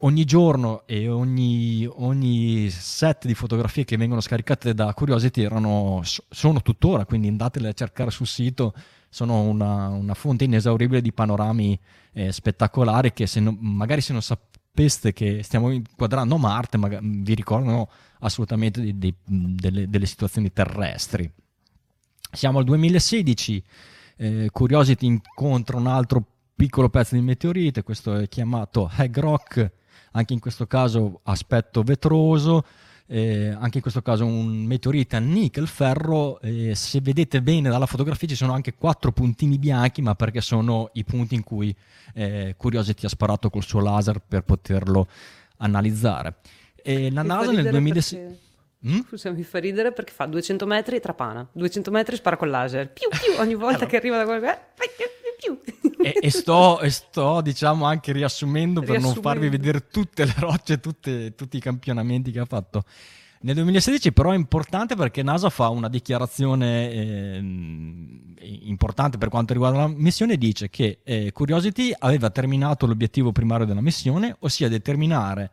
ogni giorno e ogni, ogni set di fotografie che vengono scaricate da Curiosity erano, sono tuttora, quindi andatele a cercare sul sito, sono una, una fonte inesauribile di panorami eh, spettacolari che se non, magari se non sapeste che stiamo inquadrando Marte, magari, vi ricordano assolutamente di, di, delle, delle situazioni terrestri. Siamo al duemilasedici, eh, Curiosity incontra un altro piccolo pezzo di meteorite, questo è chiamato Hag Rock, anche in questo caso aspetto vetroso. Eh, anche in questo caso un meteorite a nickel ferro. Eh, se vedete bene dalla fotografia ci sono anche quattro puntini bianchi, ma perché sono i punti in cui eh, Curiosity ha sparato col suo laser per poterlo analizzare. E la NASA nel duemilasei perché... Mm? Scusa, mi fa ridere perché fa duecento metri e trapana, duecento metri e spara col laser, più più ogni volta allora. Che arriva da qualcosa più, più. e, e, sto, e sto diciamo anche riassumendo per riassumendo. Non farvi vedere tutte le rocce, tutte, tutti i campionamenti che ha fatto. Nel duemilasedici però è importante perché NASA fa una dichiarazione eh, importante per quanto riguarda la missione, dice che eh, Curiosity aveva terminato l'obiettivo primario della missione, ossia determinare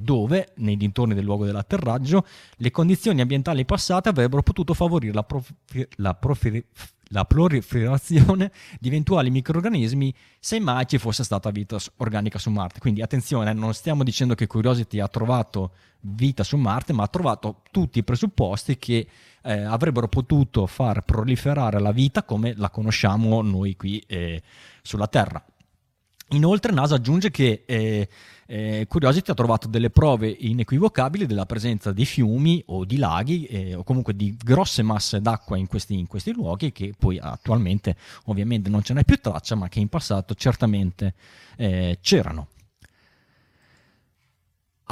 dove, nei dintorni del luogo dell'atterraggio, le condizioni ambientali passate avrebbero potuto favorire la, profi- la, profi- la proliferazione di eventuali microrganismi, se mai ci fosse stata vita organica su Marte. Quindi attenzione, non stiamo dicendo che Curiosity ha trovato vita su Marte, ma ha trovato tutti i presupposti che eh, avrebbero potuto far proliferare la vita come la conosciamo noi qui eh, sulla Terra. Inoltre NASA aggiunge che eh, eh, Curiosity ha trovato delle prove inequivocabili della presenza di fiumi o di laghi eh, o comunque di grosse masse d'acqua in questi, in questi luoghi, che poi attualmente ovviamente non ce n'è più traccia, ma che in passato certamente eh, c'erano.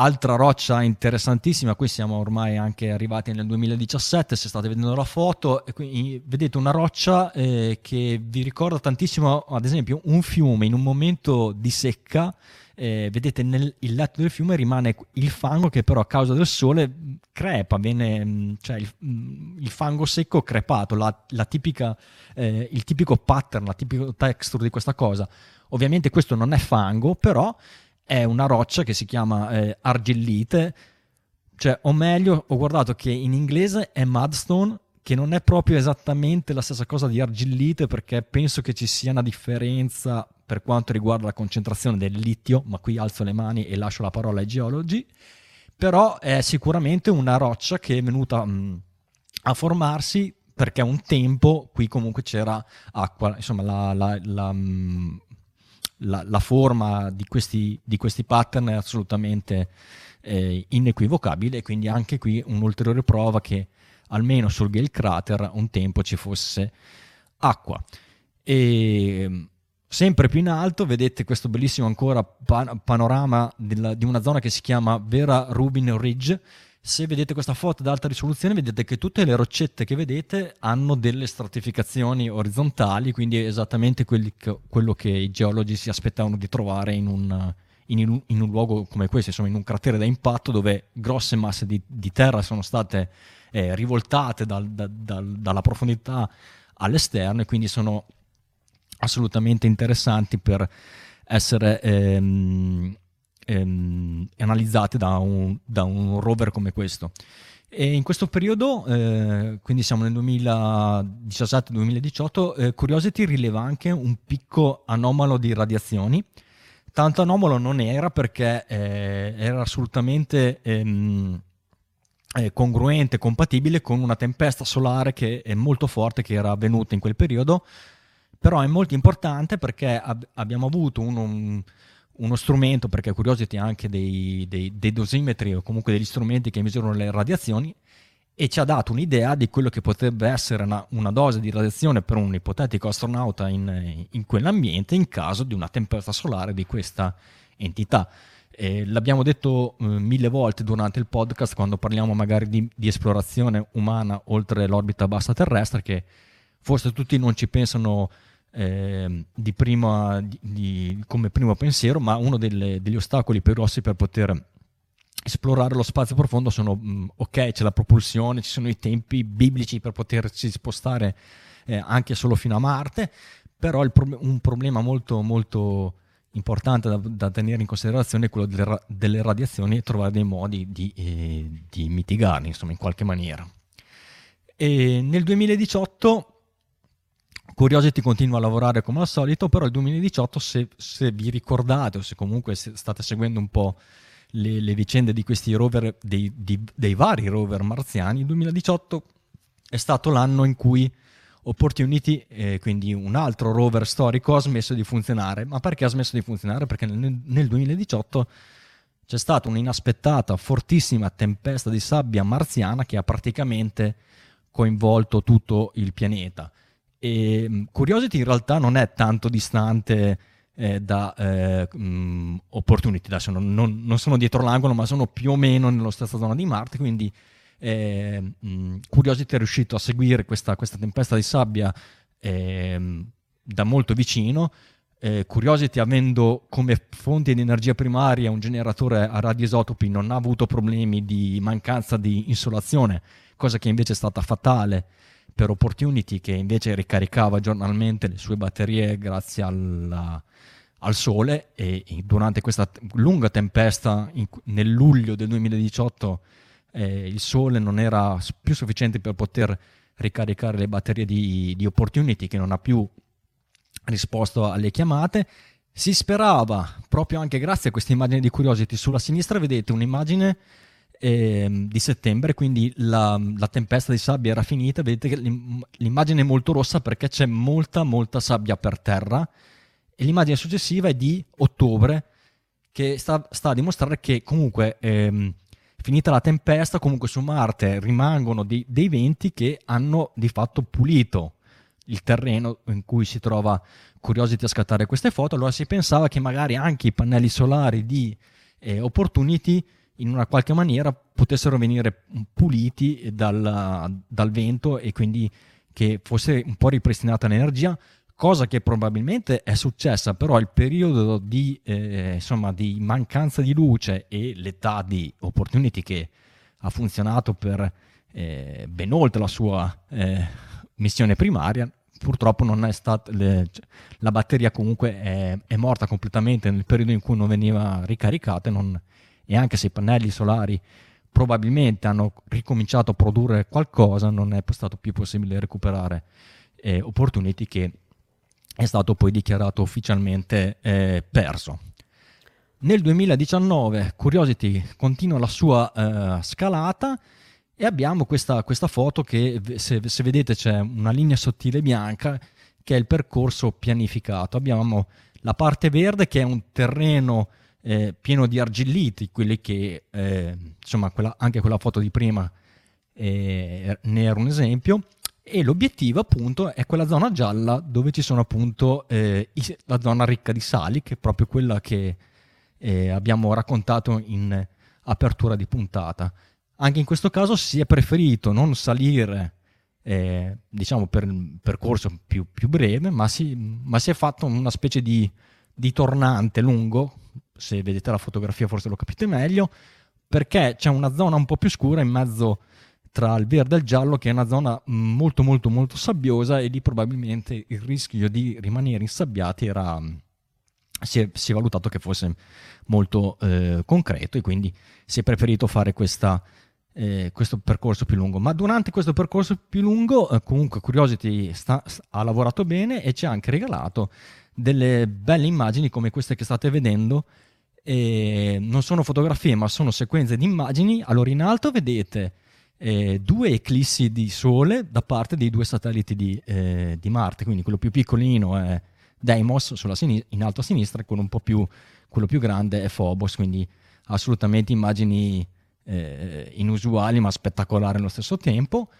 Altra roccia interessantissima, qui siamo ormai anche arrivati nel duemiladiciassette, se state vedendo la foto, e qui vedete una roccia eh, che vi ricorda tantissimo, ad esempio, un fiume in un momento di secca eh, vedete nel il letto del fiume rimane il fango che però a causa del sole crepa, viene, cioè il, il fango secco crepato, la, la tipica, eh, il tipico pattern, la tipica texture di questa cosa. Ovviamente questo non è fango, però è una roccia che si chiama eh, argillite, cioè, o meglio, ho guardato che in inglese è mudstone, che non è proprio esattamente la stessa cosa di argillite, perché penso che ci sia una differenza per quanto riguarda la concentrazione del litio, ma qui alzo le mani e lascio la parola ai geologi, però è sicuramente una roccia che è venuta mh, a formarsi perché un tempo qui comunque c'era acqua, insomma la... la, la mh, La, la forma di questi, di questi pattern è assolutamente eh, inequivocabile, quindi anche qui un'ulteriore prova che almeno sul Gale Crater un tempo ci fosse acqua. E sempre più in alto vedete questo bellissimo ancora pan- panorama della, di una zona che si chiama Vera Rubin Ridge. Se vedete questa foto ad alta risoluzione vedete che tutte le roccette che vedete hanno delle stratificazioni orizzontali, quindi è esattamente quelli che, quello che i geologi si aspettavano di trovare in un, in, in un luogo come questo, insomma in un cratere da impatto dove grosse masse di, di terra sono state eh, rivoltate dal, da, dal, dalla profondità all'esterno, e quindi sono assolutamente interessanti per essere... Ehm, Ehm, analizzate da un, da un rover come questo. E in questo periodo, eh, quindi siamo nel duemiladiciassette duemiladiciotto, eh, Curiosity rileva anche un picco anomalo di radiazioni. Tanto anomalo non era, perché eh, era assolutamente ehm, eh, congruente, compatibile con una tempesta solare che è molto forte, che era avvenuta in quel periodo, però è molto importante perché ab- abbiamo avuto un, un uno strumento, perché Curiosity ha anche dei, dei, dei dosimetri o comunque degli strumenti che misurano le radiazioni, e ci ha dato un'idea di quello che potrebbe essere una, una dose di radiazione per un ipotetico astronauta in, in quell'ambiente in caso di una tempesta solare di questa entità. Eh, l'abbiamo detto eh, mille volte durante il podcast quando parliamo magari di, di esplorazione umana oltre l'orbita bassa terrestre, che forse tutti non ci pensano Eh, di prima, di, di, come primo pensiero, ma uno delle, degli ostacoli più grossi per poter esplorare lo spazio profondo sono mh, ok, c'è la propulsione, ci sono i tempi biblici per poterci spostare eh, anche solo fino a Marte, però il pro- un problema molto molto importante da, da tenere in considerazione è quello delle, ra- delle radiazioni, e trovare dei modi di, eh, di mitigarli insomma in qualche maniera. E nel duemiladiciotto Curiosity continua a lavorare come al solito, però il duemiladiciotto, se, se vi ricordate o se comunque se state seguendo un po' le, le vicende di questi rover, dei, di, dei vari rover marziani, il duemiladiciotto è stato l'anno in cui Opportunity, eh, quindi un altro rover storico, ha smesso di funzionare. Ma perché ha smesso di funzionare? Perché nel, nel duemiladiciotto c'è stata un'inaspettata fortissima tempesta di sabbia marziana che ha praticamente coinvolto tutto il pianeta. E Curiosity in realtà non è tanto distante eh, da eh, mh, Opportunity, adesso non, non, non sono dietro l'angolo, ma sono più o meno nella stessa zona di Marte, quindi eh, mh, Curiosity è riuscito a seguire questa, questa tempesta di sabbia eh, da molto vicino. eh, Curiosity, avendo come fonte di energia primaria un generatore a radioisotopi, non ha avuto problemi di mancanza di insolazione, cosa che invece è stata fatale per Opportunity, che invece ricaricava giornalmente le sue batterie grazie alla, al sole, e, e durante questa t- lunga tempesta in, nel luglio del duemiladiciotto eh, il sole non era più sufficiente per poter ricaricare le batterie di, di Opportunity, che non ha più risposto alle chiamate. Si sperava, proprio anche grazie a questa immagine di Curiosity, sulla sinistra vedete un'immagine di settembre, quindi la, la tempesta di sabbia era finita. Vedete che l'immagine è molto rossa perché c'è molta molta sabbia per terra, e l'immagine successiva è di ottobre, che sta, sta a dimostrare che comunque ehm, finita la tempesta comunque su Marte rimangono dei, dei venti che hanno di fatto pulito il terreno in cui si trova Curiosity a scattare queste foto. Allora si pensava che magari anche i pannelli solari di eh, Opportunity in una qualche maniera potessero venire puliti dal, dal vento, e quindi che fosse un po' ripristinata l'energia. cosa che probabilmente è successa, però il periodo di, eh, insomma, di mancanza di luce e l'età di Opportunity, che ha funzionato per eh, ben oltre la sua eh, missione primaria, purtroppo non è stata le, la batteria comunque è, è morta completamente nel periodo in cui non veniva ricaricata, e, non, e anche se i pannelli solari probabilmente hanno ricominciato a produrre qualcosa, non è stato più possibile recuperare eh, Opportunity, che è stato poi dichiarato ufficialmente eh, perso. Nel duemiladiciannove Curiosity continua la sua eh, scalata, e abbiamo questa, questa foto che, se, se vedete, c'è una linea sottile bianca che è il percorso pianificato. Abbiamo la parte verde che è un terreno eh, pieno di argilliti, quelli che eh, insomma quella, anche quella foto di prima eh, ne era un esempio, e l'obiettivo appunto è quella zona gialla dove ci sono appunto eh, la zona ricca di sali, che è proprio quella che eh, abbiamo raccontato in apertura di puntata. Anche in questo caso si è preferito non salire eh, diciamo per un percorso più, più breve, ma si, ma si è fatto una specie di, di tornante lungo, se vedete la fotografia forse lo capite meglio, perché c'è una zona un po' più scura in mezzo tra il verde e il giallo, che è una zona molto molto molto sabbiosa, e lì probabilmente il rischio di rimanere insabbiati era, si è, si è valutato che fosse molto eh, concreto, e quindi si è preferito fare questa, eh, questo percorso più lungo. Ma durante questo percorso più lungo eh, comunque Curiosity sta, ha lavorato bene e ci ha anche regalato delle belle immagini come queste che state vedendo. Eh, non sono fotografie, ma sono sequenze di immagini. Allora, in alto vedete Eh, due eclissi di sole da parte dei due satelliti di, eh, di Marte, quindi quello più piccolino è Deimos sulla sinistra, in alto a sinistra, e quello un po' più, quello più grande è Phobos, quindi assolutamente immagini eh, inusuali ma spettacolari allo stesso tempo.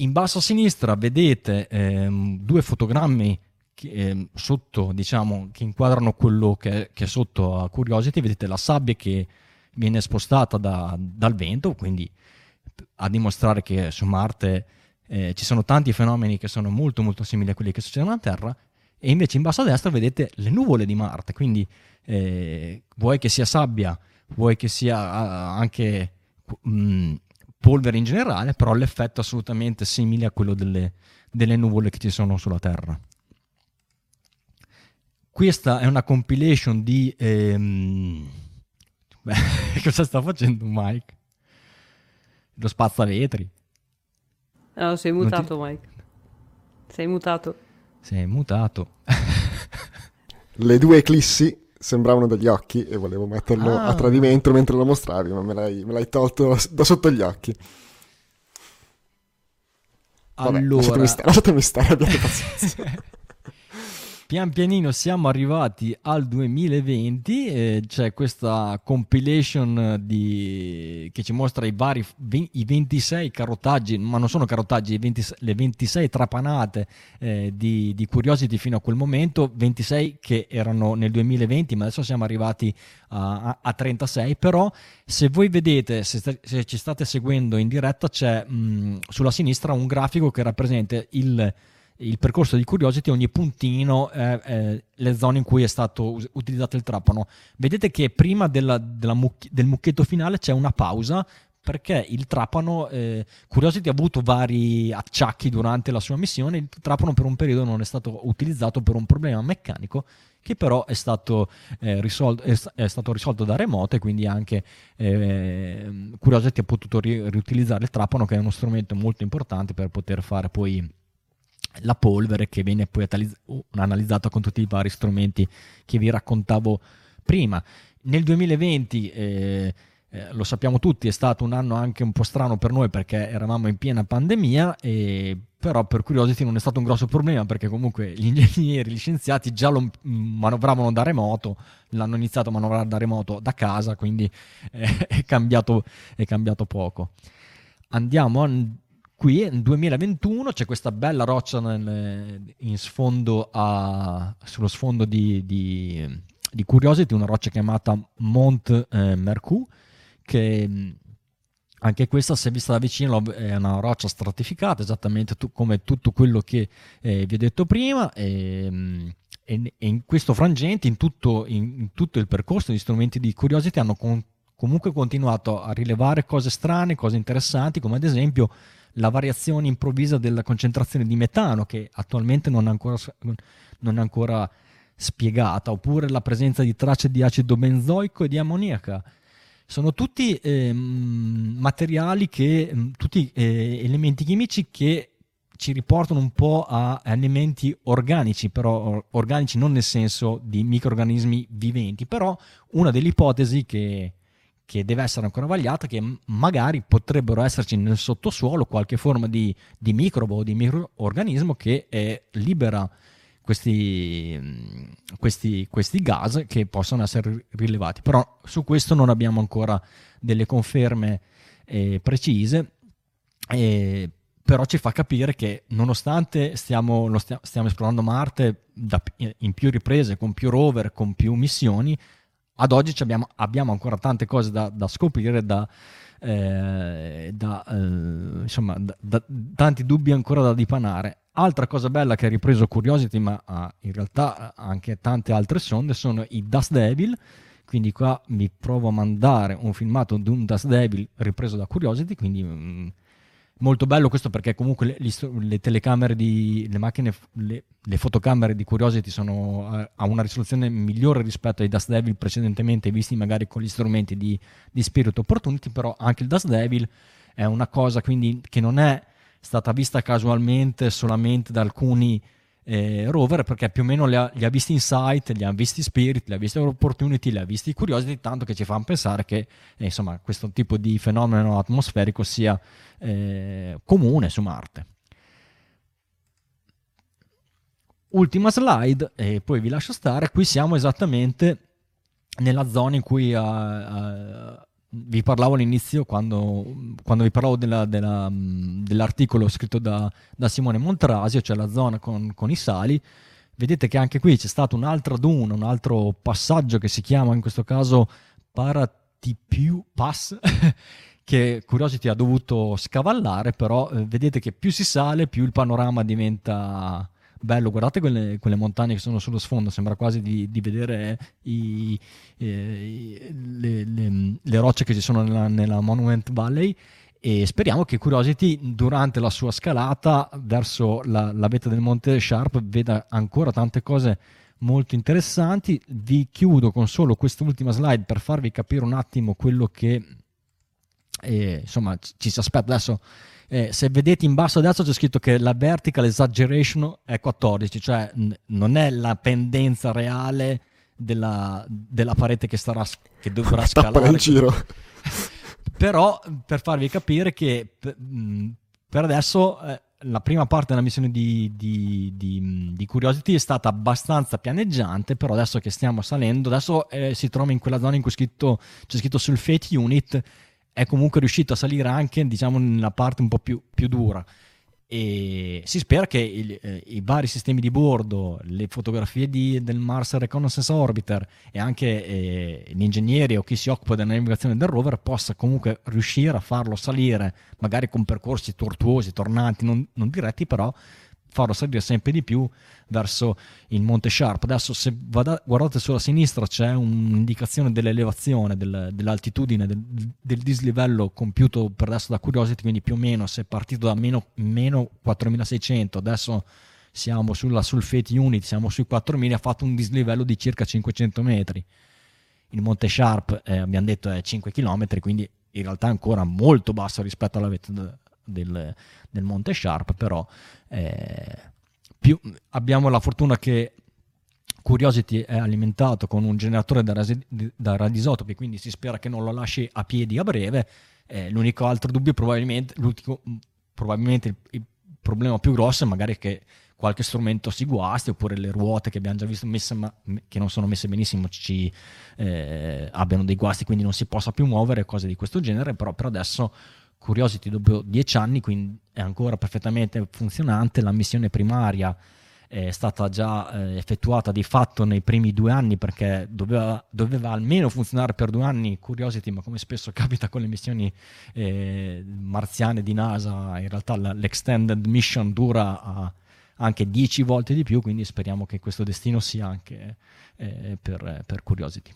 In basso a sinistra vedete eh, due fotogrammi che, eh, sotto, diciamo, che inquadrano quello che, che è sotto a Curiosity. Vedete la sabbia che viene spostata da, dal vento, quindi a dimostrare che su Marte eh, ci sono tanti fenomeni che sono molto molto simili a quelli che succedono alla Terra. E invece in basso a destra vedete le nuvole di Marte, quindi eh, vuoi che sia sabbia, vuoi che sia uh, anche mh, polvere in generale, però l'effetto è assolutamente simile a quello delle, delle nuvole che ci sono sulla Terra. Questa è una compilation di ehm... Beh, cosa sta facendo Mike? Lo spazzavetri. No, sei mutato, ti... Mike. Sei mutato. Sei mutato. Le due eclissi sembravano degli occhi e volevo metterlo ah. a tradimento mentre lo mostravi, ma me l'hai, me l'hai tolto da sotto gli occhi. Vabbè, allora... lasciatemi stare, lasciatemi stare, abbiate pazienza. Pian pianino siamo arrivati al duemilaventi, eh, c'è questa compilation di... che ci mostra i vari i ventisei carotaggi, ma non sono carotaggi, ventisei, le ventisei trapanate eh, di, di Curiosity fino a quel momento, ventisei che erano nel duemilaventi, ma adesso siamo arrivati a, a trentasei. Però se voi vedete, se, sta, se ci state seguendo in diretta, c'è mh, sulla sinistra un grafico che rappresenta il... il percorso di Curiosity. Ogni puntino eh, eh, le zone in cui è stato us- utilizzato il trapano. Vedete che prima della, della muc- del mucchetto finale c'è una pausa, perché il trapano eh, Curiosity ha avuto vari acciacchi durante la sua missione. Il trapano per un periodo non è stato utilizzato per un problema meccanico, che però è stato, eh, risolto, è, è stato risolto da remoto, e quindi anche eh, Curiosity ha potuto ri- riutilizzare il trapano, che è uno strumento molto importante per poter fare poi la polvere, che viene poi analizzata con tutti i vari strumenti che vi raccontavo prima. Nel duemilaventi eh, eh, lo sappiamo tutti, è stato un anno anche un po' strano per noi, perché eravamo in piena pandemia, e però per Curiosity non è stato un grosso problema, perché comunque gli ingegneri, gli scienziati già lo manovravano da remoto, l'hanno iniziato a manovrare da remoto da casa, quindi eh, è cambiato, è cambiato poco. Andiamo a qui nel duemilaventuno, c'è questa bella roccia nel, in sfondo a, sullo sfondo di, di, di Curiosity, una roccia chiamata Mont eh, Mercou, che Anche questa, se vista da vicino, è una roccia stratificata, esattamente tu, come tutto quello che eh, vi ho detto prima. E, e, e in questo frangente, in tutto, in, in tutto il percorso, gli strumenti di Curiosity hanno con, comunque continuato a rilevare cose strane, cose interessanti, come ad esempio la variazione improvvisa della concentrazione di metano, che attualmente non è ancora, non è ancora spiegata, oppure la presenza di tracce di acido benzoico e di ammoniaca. Sono tutti eh, materiali, che, tutti eh, elementi chimici che ci riportano un po' a elementi organici, però organici non nel senso di microrganismi viventi, però una delle ipotesi che, che deve essere ancora vagliata, che magari potrebbero esserci nel sottosuolo qualche forma di, di microbo o di microorganismo che eh, libera Questi, questi, questi gas che possono essere rilevati, però su questo non abbiamo ancora delle conferme eh, precise, eh, però ci fa capire che nonostante stiamo, lo stia, stiamo esplorando Marte da, in più riprese, con più rover, con più missioni, ad oggi ci abbiamo, abbiamo ancora tante cose da, da scoprire, da, eh, da, eh, insomma, da, da, tanti dubbi ancora da dipanare. Altra cosa bella che ha ripreso Curiosity, ma ah, in realtà anche tante altre sonde, sono i Dust Devil. Quindi qua vi provo a mandare un filmato di un Dust Devil ripreso da Curiosity, quindi mh, molto bello questo, perché comunque le, le telecamere, di, le macchine, le, le fotocamere di Curiosity sono a, a una risoluzione migliore rispetto ai Dust Devil precedentemente visti magari con gli strumenti di, di Spirit Opportunity, però anche il Dust Devil è una cosa quindi che non è stata vista casualmente solamente da alcuni eh, rover, perché più o meno li ha, li ha visti InSight, li ha visti Spirit, li ha visti Opportunity, li ha visti Curiosity, tanto che ci fa pensare che eh, insomma questo tipo di fenomeno atmosferico sia eh, comune su Marte. Ultima slide e poi vi lascio stare. Qui siamo esattamente nella zona in cui a, a, vi parlavo all'inizio, quando, quando vi parlavo della, della, dell'articolo scritto da, da Simone Montrasio, cioè la zona con, con i sali. Vedete che anche qui c'è stato un'altra duna, un altro passaggio che si chiama in questo caso Paratipiu Pass, che Curiosity ha dovuto scavallare, però eh, vedete che più si sale più il panorama diventa bello. Guardate quelle, quelle montagne che sono sullo sfondo, sembra quasi di, di vedere i, eh, le, le, le rocce che ci sono nella, nella Monument Valley, e speriamo che Curiosity durante la sua scalata verso la, la vetta del Monte Sharp veda ancora tante cose molto interessanti. Vi chiudo con solo quest'ultima slide per farvi capire un attimo quello che eh, insomma ci si aspetta adesso. Eh, se vedete in basso a destra c'è scritto che la vertical exaggeration è quattordici, cioè n- non è la pendenza reale della, della parete che, sarà, che dovrà scalare in giro. Però per farvi capire che per, mh, per adesso eh, la prima parte della missione di, di, di, di Curiosity è stata abbastanza pianeggiante, però adesso che stiamo salendo, adesso eh, si trova in quella zona in cui scritto, c'è scritto Sulfate Unit, è comunque riuscito a salire anche, diciamo, nella parte un po' più, più dura, e si spera che il, eh, i vari sistemi di bordo, le fotografie di, del Mars Reconnaissance Orbiter e anche eh, gli ingegneri o chi si occupa della navigazione del rover possa comunque riuscire a farlo salire, magari con percorsi tortuosi, tornanti, non, non diretti, però farlo salire sempre di più verso il Monte Sharp. Adesso se vada, guardate sulla sinistra c'è un'indicazione dell'elevazione, del, dell'altitudine, del, del dislivello compiuto per adesso da Curiosity, quindi più o meno se è partito da meno, meno quattromilaseicento, adesso siamo sulla Sulfate Unit, siamo sui quattromila, ha fatto un dislivello di circa cinquecento metri. Il Monte Sharp eh, abbiamo detto è cinque chilometri, quindi in realtà è ancora molto basso rispetto alla vetta Del, del Monte Sharp, però eh, più, abbiamo la fortuna che Curiosity è alimentato con un generatore da, rasi, da radioisotopi, quindi si spera che non lo lasci a piedi a breve. Eh, l'unico altro dubbio, probabilmente, l'ultimo, probabilmente il, il problema più grosso è magari che qualche strumento si guasti, oppure le ruote che abbiamo già visto messe, ma che non sono messe benissimo, ci eh, abbiano dei guasti, quindi non si possa più muovere, cose di questo genere. Però per adesso Curiosity dopo dieci anni, quindi è ancora perfettamente funzionante. La missione primaria è stata già eh, effettuata di fatto nei primi due anni, perché doveva, doveva almeno funzionare per due anni Curiosity, ma come spesso capita con le missioni eh, marziane di NASA, in realtà la, l'extended mission dura a anche dieci volte di più, quindi speriamo che questo destino sia anche eh, per, per Curiosity.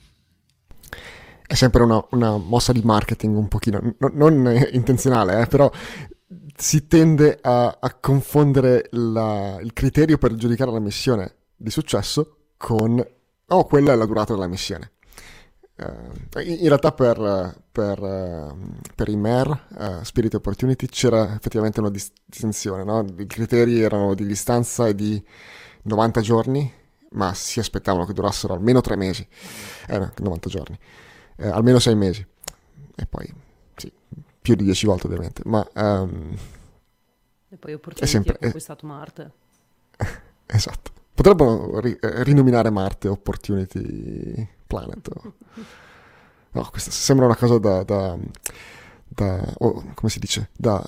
È sempre una, una mossa di marketing un pochino, no, non intenzionale, eh, però si tende a, a confondere la, il criterio per giudicare la missione di successo con oh, quella è la durata della missione. Uh, in, in realtà per, per, uh, per i M E R, uh, Spirit Opportunity, c'era effettivamente una distinzione, no? I criteri erano di distanza e di novanta giorni, ma si aspettavano che durassero almeno tre mesi, eh, no, novanta giorni, eh, almeno sei mesi, e poi sì, più di dieci volte ovviamente, ma um, e poi Opportunity sempre, ha conquistato è... Marte. Esatto, potrebbero ri- rinominare Marte Opportunity Planet. No, questa sembra una cosa da, da, da oh, come si dice, da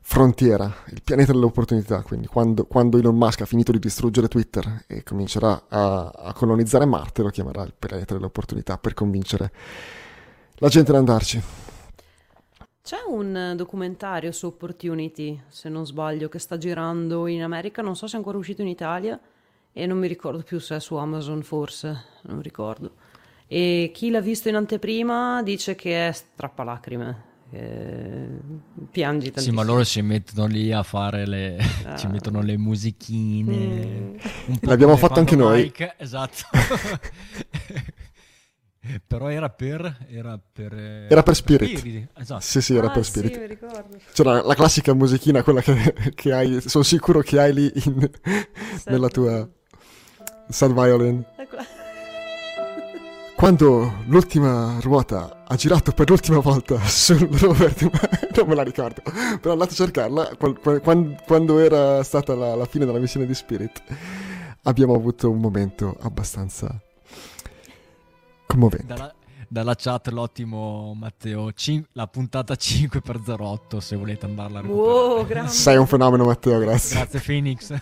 frontiera, il pianeta delle opportunità. Quindi quando, quando Elon Musk ha finito di distruggere Twitter e comincerà a, a colonizzare Marte, lo chiamerà il pianeta delle opportunità per convincere la gente ad andarci. C'è un documentario su Opportunity, se non sbaglio, che sta girando in America, non so se è ancora uscito in Italia e non mi ricordo più se è su Amazon, forse, non ricordo. E chi l'ha visto in anteprima dice che è strappalacrime, che piangi tantissimo. Sì, ma loro ci mettono lì a fare le ah. ci mettono le musichine. Mm. Un po' l'abbiamo fatto anche noi. Mike. Esatto. Però era per era per era per Spirit. Spirit. Esatto. Sì, sì, era ah, per Spirit. Sì, mi ricordo. C'era la classica musichina, quella che, che hai, sono sicuro che hai lì in, nella tua Sad Violin. Quando l'ultima ruota ha girato per l'ultima volta sul rover, non me la ricordo, però andate a cercarla, quando era stata la, la fine della missione di Spirit, abbiamo avuto un momento abbastanza commovente. Dalla, dalla chat l'ottimo Matteo, cin- la puntata cinque per zero otto, se volete andarla a recuperare. Wow, sei un fenomeno Matteo, grazie. Grazie Phoenix.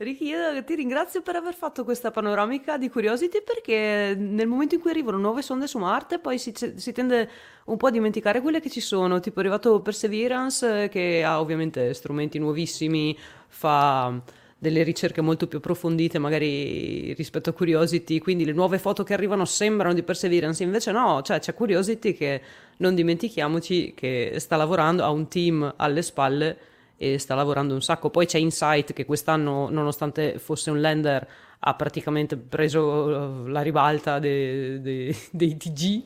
Ricky, io ti ringrazio per aver fatto questa panoramica di Curiosity, perché nel momento in cui arrivano nuove sonde su Marte poi si, si tende un po' a dimenticare quelle che ci sono, tipo è arrivato Perseverance che ha ovviamente strumenti nuovissimi, fa delle ricerche molto più approfondite magari rispetto a Curiosity, quindi le nuove foto che arrivano sembrano di Perseverance, invece no, cioè c'è Curiosity che non dimentichiamoci che sta lavorando, ha un team alle spalle e sta lavorando un sacco. Poi c'è InSight che quest'anno, nonostante fosse un lander, ha praticamente preso la ribalta dei, dei, dei T G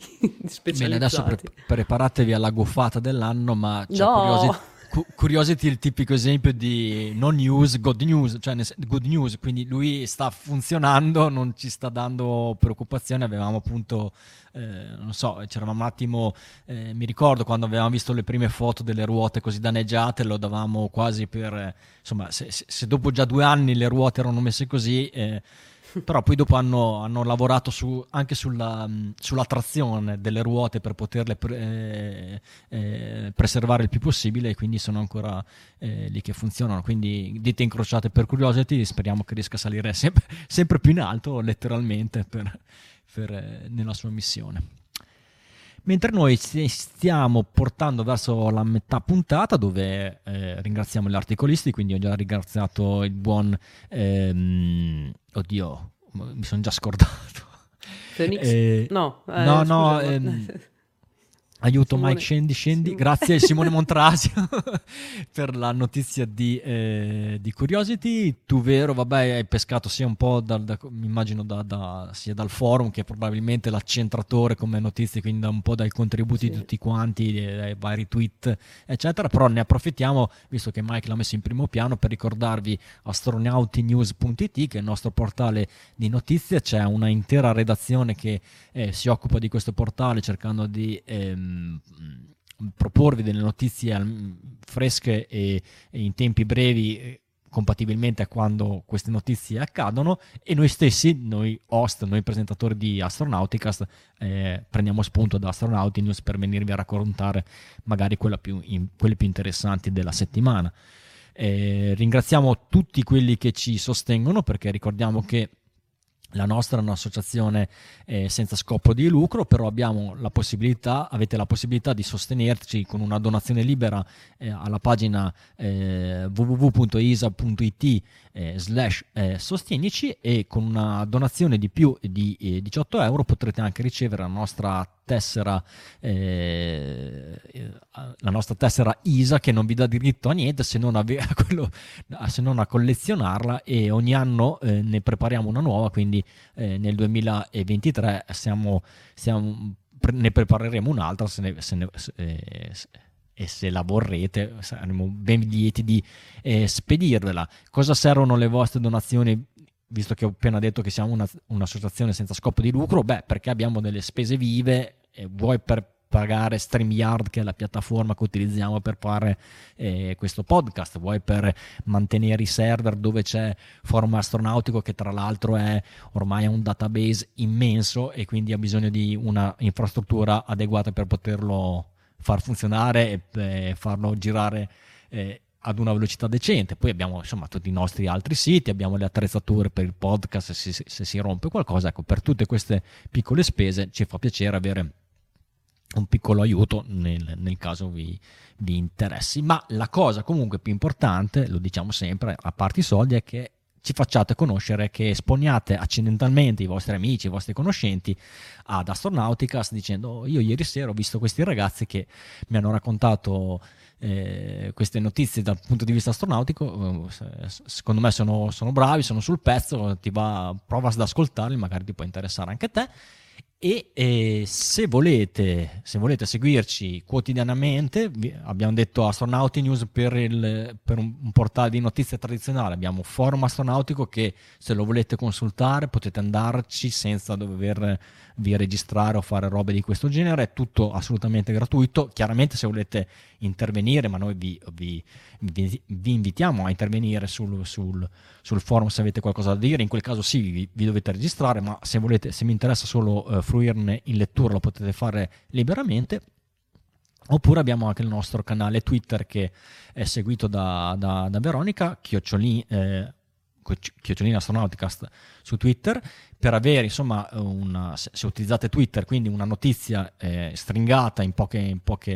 specializzati. Bene, adesso pre- preparatevi alla goffata dell'anno, ma c'è no. Curiosity, cu- Curiosity è il tipico esempio di no news, good news, cioè good news, quindi lui sta funzionando, non ci sta dando preoccupazione. Avevamo appunto Eh, non so, c'eravamo un attimo eh, mi ricordo quando avevamo visto le prime foto delle ruote così danneggiate, lo davamo quasi per eh, insomma, se, se dopo già due anni le ruote erano messe così eh, però poi dopo hanno, hanno lavorato su, anche sulla, sulla trazione delle ruote per poterle pre, eh, eh, preservare il più possibile, e quindi sono ancora eh, lì che funzionano, quindi dita incrociate per Curiosity, speriamo che riesca a salire sempre, sempre più in alto letteralmente per Per, nella sua missione. Mentre noi ci stiamo portando verso la metà puntata, dove eh, ringraziamo gli articolisti, quindi ho già ringraziato il buon ehm, oddio mi sono già scordato Phoenix? Eh, no eh, no, no ehm, aiuto Simone. Mike scendi scendi Simone. Grazie Simone Montrasio per la notizia di, eh, di Curiosity. Tu Vero, vabbè, hai pescato sia un po' dal, da, mi immagino da, da, sia dal forum che probabilmente l'accentratore come notizie, quindi da un po' dai contributi sì. di tutti quanti, dai vari tweet eccetera, però ne approfittiamo visto che Mike l'ha messo in primo piano per ricordarvi astronautinews punto it, che è il nostro portale di notizie. C'è una intera redazione che eh, si occupa di questo portale cercando di ehm, proporvi delle notizie fresche e in tempi brevi compatibilmente a quando queste notizie accadono, e noi stessi, noi host, noi presentatori di Astronauticast eh, prendiamo spunto da Astronauti News per venirvi a raccontare magari quella più in, quelle più interessanti della settimana. Eh, ringraziamo tutti quelli che ci sostengono, perché ricordiamo che la nostra è un'associazione eh, senza scopo di lucro, però abbiamo la possibilità, avete la possibilità di sostenerci con una donazione libera eh, alla pagina eh, www.isa.it eh, slash eh, sostienici, e con una donazione di più di eh, diciotto euro potrete anche ricevere la nostra tessera eh, la nostra tessera I S A, che non vi dà diritto a niente se non a, quello, se non a collezionarla, e ogni anno eh, ne prepariamo una nuova, quindi eh, nel duemilaventitré siamo, siamo, ne prepareremo un'altra, se ne, se ne, se, eh, se, e se la vorrete saremo ben lieti di eh, spedirvela. Cosa servono le vostre donazioni? Visto che ho appena detto che siamo una, un'associazione senza scopo di lucro, beh, perché abbiamo delle spese vive, eh, vuoi per pagare StreamYard, che è la piattaforma che utilizziamo per fare eh, questo podcast, vuoi per mantenere i server dove c'è Forum Astronautico, che tra l'altro è ormai un database immenso e quindi ha bisogno di una infrastruttura adeguata per poterlo far funzionare e eh, farlo girare eh, ad una velocità decente. Poi abbiamo insomma tutti i nostri altri siti, abbiamo le attrezzature per il podcast se, se, se si rompe qualcosa. Ecco, per tutte queste piccole spese ci fa piacere avere un piccolo aiuto nel, nel caso vi, vi interessi. Ma la cosa comunque più importante, lo diciamo sempre, a parte i soldi, è che ci facciate conoscere, che esponiate accidentalmente i vostri amici, i vostri conoscenti ad Astronauticast, dicendo: oh, io ieri sera ho visto questi ragazzi che mi hanno raccontato eh, queste notizie dal punto di vista astronautico, secondo me sono, sono bravi, sono sul pezzo, ti va, prova ad ascoltarli, magari ti può interessare anche a te. E eh, se volete se volete seguirci quotidianamente, vi, abbiamo detto Astronauti News per, il, per un, un portale di notizie tradizionale, abbiamo Forum Astronautico, che se lo volete consultare potete andarci senza dovervi registrare o fare robe di questo genere, è tutto assolutamente gratuito. Chiaramente se volete intervenire, ma noi vi, vi, vi, vi invitiamo a intervenire sul, sul, sul forum se avete qualcosa da dire, in quel caso sì, vi, vi dovete registrare, ma se volete, se mi interessa solo eh, fruirne in lettura, lo potete fare liberamente. Oppure abbiamo anche il nostro canale Twitter, che è seguito da, da, da Veronica, chiocciolina, eh, chiocciolina Astronauticast su Twitter, per avere insomma una, se utilizzate Twitter, quindi una notizia eh, stringata in poche, in poche,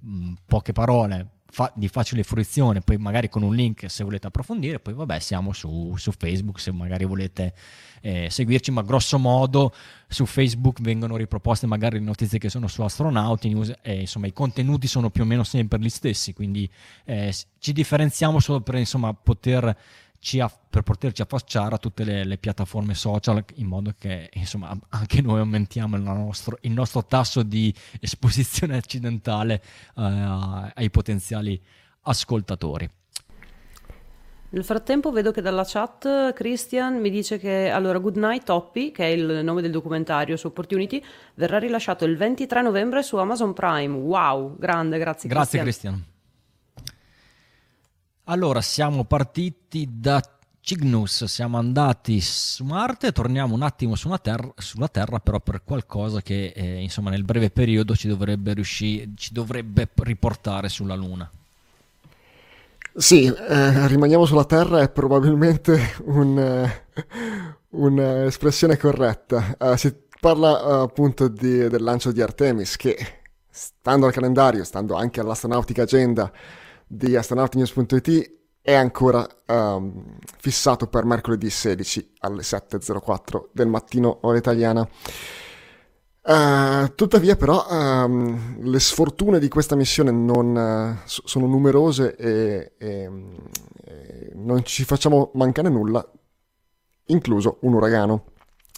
in poche parole, fa, di facile fruizione, poi magari con un link se volete approfondire. Poi vabbè, siamo su, su Facebook se magari volete eh, seguirci, ma grosso modo su Facebook vengono riproposte magari le notizie che sono su Astronauti News, e insomma i contenuti sono più o meno sempre gli stessi, quindi eh, ci differenziamo solo per insomma poter Ci aff- per poterci affacciare a tutte le, le piattaforme social, in modo che insomma anche noi aumentiamo il nostro, il nostro tasso di esposizione accidentale eh, ai potenziali ascoltatori. Nel frattempo vedo che dalla chat Christian mi dice che allora Goodnight Hoppy, che è il nome del documentario su Opportunity, verrà rilasciato il ventitré novembre su Amazon Prime. Wow, grande, grazie Christian. Grazie Christian. Allora, siamo partiti da Cygnus, siamo andati su Marte, torniamo un attimo su una terra, sulla Terra, però per qualcosa che eh, insomma nel breve periodo ci dovrebbe riuscire, ci dovrebbe riportare sulla Luna. Sì, eh, rimaniamo sulla Terra è probabilmente un, un'espressione corretta. Uh, si parla uh, appunto di, del lancio di Artemis, che stando al calendario, stando anche all'astronautica agenda di astronautinews.it, è ancora um, fissato per mercoledì sedici alle sette e zero quattro del mattino ora italiana. Uh, tuttavia però um, le sfortune di questa missione non, uh, sono numerose e, e, e non ci facciamo mancare nulla, incluso un uragano.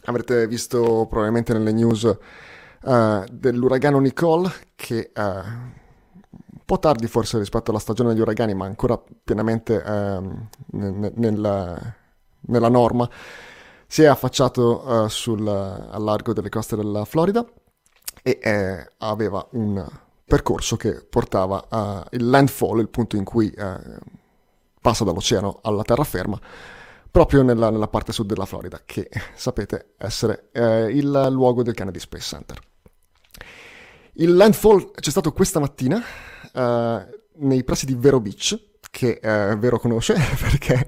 Avrete visto probabilmente nelle news uh, dell'uragano Nicole, che uh, un po' tardi forse rispetto alla stagione degli uragani, ma ancora pienamente eh, n- nella, nella norma, si è affacciato eh, sul, al largo delle coste della Florida e eh, aveva un percorso che portava eh, il landfall, il punto in cui eh, passa dall'oceano alla terraferma, proprio nella, nella parte sud della Florida, che sapete essere eh, il luogo del Kennedy Space Center. Il landfall c'è stato questa mattina Uh, nei pressi di Vero Beach, che eh, Vero conosce perché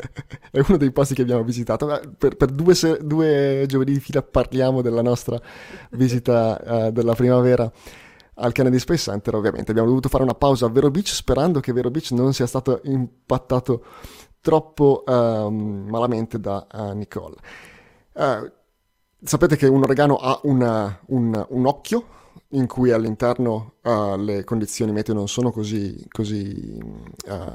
è uno dei posti che abbiamo visitato. Per, per due, se, due giovedì di fila parliamo della nostra visita eh, della primavera al Kennedy Space Center. Ovviamente abbiamo dovuto fare una pausa a Vero Beach, sperando che Vero Beach non sia stato impattato troppo um, malamente da uh, Nicole. Uh, sapete che un organo ha una, un, un occhio in cui all'interno uh, le condizioni meteo non sono così, così uh,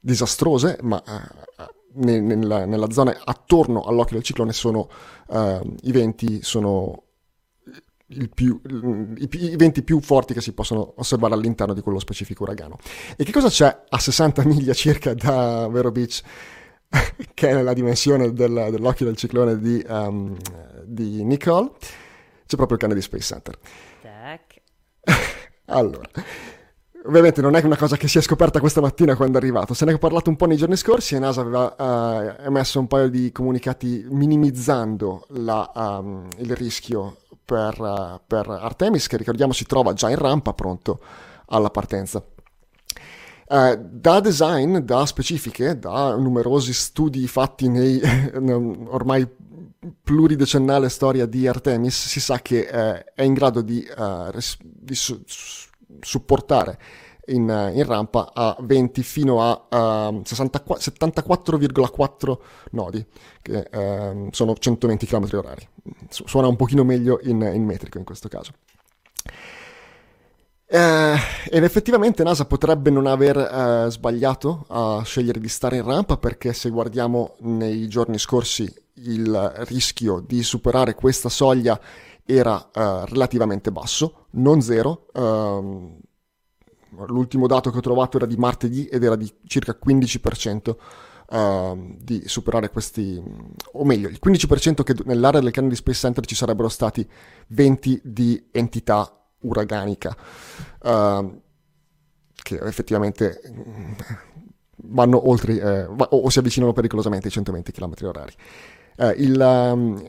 disastrose, ma uh, ne, nella, nella zona attorno all'occhio del ciclone sono uh, i venti sono Il più, i, i venti più forti che si possono osservare all'interno di quello specifico uragano. E che cosa c'è a sessanta miglia circa da Vero Beach, che è nella dimensione del, dell'occhio del ciclone di, um, di Nicole? C'è proprio il Kennedy Space Center. Allora, ovviamente non è una cosa che si è scoperta questa mattina quando è arrivato, se ne è parlato un po' nei giorni scorsi e NASA aveva uh, emesso un paio di comunicati minimizzando la, um, il rischio Per, uh, per Artemis, che ricordiamo si trova già in rampa pronto alla partenza. Uh, da design, da specifiche, da numerosi studi fatti nei ormai pluridecennale storia di Artemis, si sa che uh, è in grado di, uh, res- di su- supportare in, uh, in rampa a venti fino a uh, sessantaquattro, settantaquattro virgola quattro nodi, che uh, sono centoventi chilometri orari. Suona un pochino meglio in, in metrico in questo caso. Eh, ed effettivamente NASA potrebbe non aver eh, sbagliato a scegliere di stare in rampa, perché se guardiamo nei giorni scorsi il rischio di superare questa soglia era eh, relativamente basso, non zero. Ehm, l'ultimo dato che ho trovato era di martedì ed era di circa quindici per cento. Uh, di superare questi, o meglio il quindici per cento, che nell'area del Kennedy Space Center ci sarebbero stati venti di entità uraganica, uh, che effettivamente vanno oltre uh, o, o si avvicinano pericolosamente ai centoventi chilometri orari. Uh, il, um,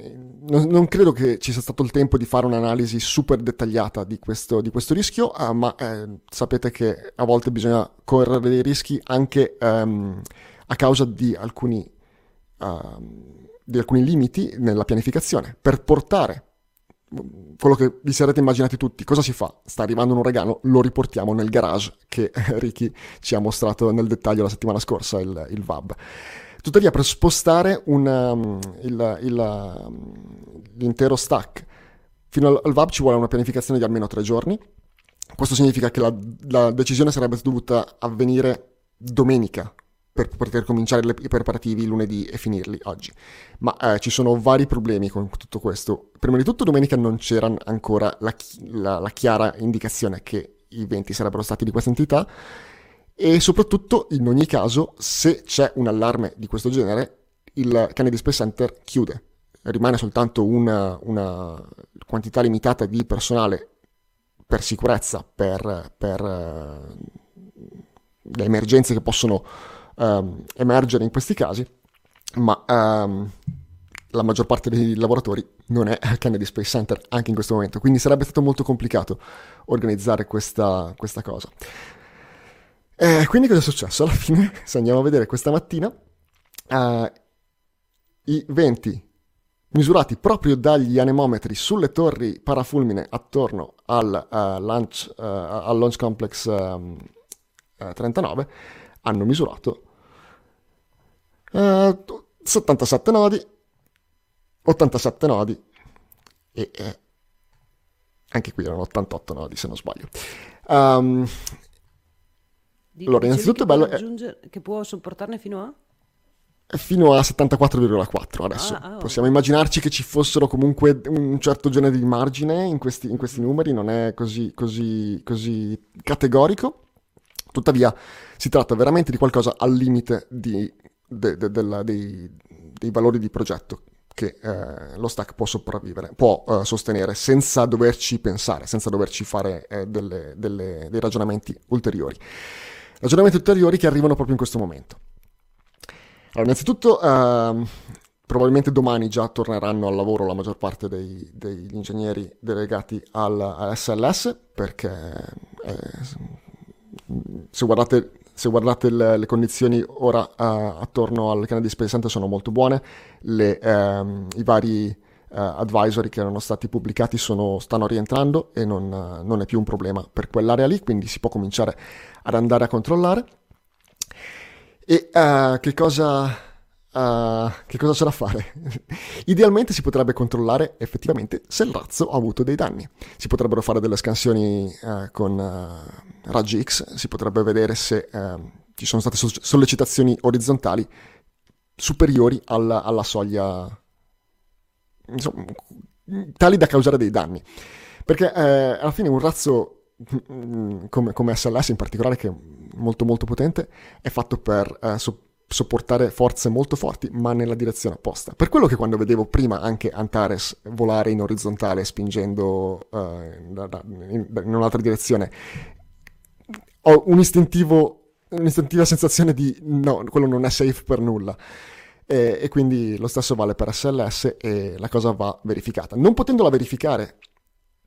non, non credo che ci sia stato il tempo di fare un'analisi super dettagliata di questo, di questo rischio, uh, ma uh, sapete che a volte bisogna correre dei rischi anche um, a causa di alcuni, uh, di alcuni limiti nella pianificazione. Per portare quello che vi sarete immaginati tutti, cosa si fa? Sta arrivando un uragano, lo riportiamo nel garage che Ricky ci ha mostrato nel dettaglio la settimana scorsa, il, il V A B. Tuttavia, per spostare una, um, il, il, um, l'intero stack fino al, al V A B ci vuole una pianificazione di almeno tre giorni. Questo significa che la, la decisione sarebbe dovuta avvenire domenica, per poter cominciare i preparativi lunedì e finirli oggi. Ma eh, ci sono vari problemi con tutto questo. Prima di tutto, domenica non c'era ancora la, chi- la, la chiara indicazione che i venti sarebbero stati di questa entità, e soprattutto, in ogni caso, se c'è un allarme di questo genere, il Kennedy Space Center chiude. Rimane soltanto una, una quantità limitata di personale per sicurezza, per, per uh, le emergenze che possono Um, emergere in questi casi, ma um, la maggior parte dei lavoratori non è al Kennedy Space Center anche in questo momento, quindi sarebbe stato molto complicato organizzare questa, questa cosa. Eh, quindi cosa è successo? Alla fine, se andiamo a vedere questa mattina, uh, i venti misurati proprio dagli anemometri sulle torri parafulmine attorno al, uh, launch, uh, al Launch Complex um, uh, trentanove hanno misurato eh, settantasette nodi, ottantasette nodi e eh, anche qui erano ottantotto nodi se non sbaglio. Um, Dico, allora, innanzitutto è bello aggiungere, eh, che può sopportarne fino a? Fino a settantaquattro virgola quattro adesso. Ah, oh. Possiamo immaginarci che ci fossero comunque un certo genere di margine in questi, in questi numeri, non è così, così, così categorico. Tuttavia si tratta veramente di qualcosa al limite di, de, de, della, dei, dei valori di progetto che eh, lo stack può sopravvivere, può eh, sostenere senza doverci pensare, senza doverci fare eh, delle, delle, dei ragionamenti ulteriori. Ragionamenti ulteriori che arrivano proprio in questo momento. Allora, innanzitutto eh, probabilmente domani già torneranno al lavoro la maggior parte dei, degli ingegneri delegati al, al S L S, perché... Eh, se guardate se guardate le, le condizioni ora uh, attorno al Kennedy Space Center sono molto buone, le, um, i vari uh, advisory che erano stati pubblicati sono, stanno rientrando e non, uh, non è più un problema per quell'area lì, quindi si può cominciare ad andare a controllare. E uh, che cosa... Uh, che cosa c'è da fare? Idealmente si potrebbe controllare effettivamente se il razzo ha avuto dei danni, si potrebbero fare delle scansioni uh, con uh, raggi X, si potrebbe vedere se uh, ci sono state so- sollecitazioni orizzontali superiori alla, alla soglia, insomma, tali da causare dei danni, perché uh, alla fine un razzo come, come S L S in particolare, che è molto molto potente, è fatto per uh, so- sopportare forze molto forti ma nella direzione opposta. Per quello che quando vedevo prima anche Antares volare in orizzontale spingendo uh, in, in, in un'altra direzione, ho un istintivo un'istintiva sensazione di no, quello non è safe per nulla, e, e quindi lo stesso vale per S L S e la cosa va verificata. Non potendola verificare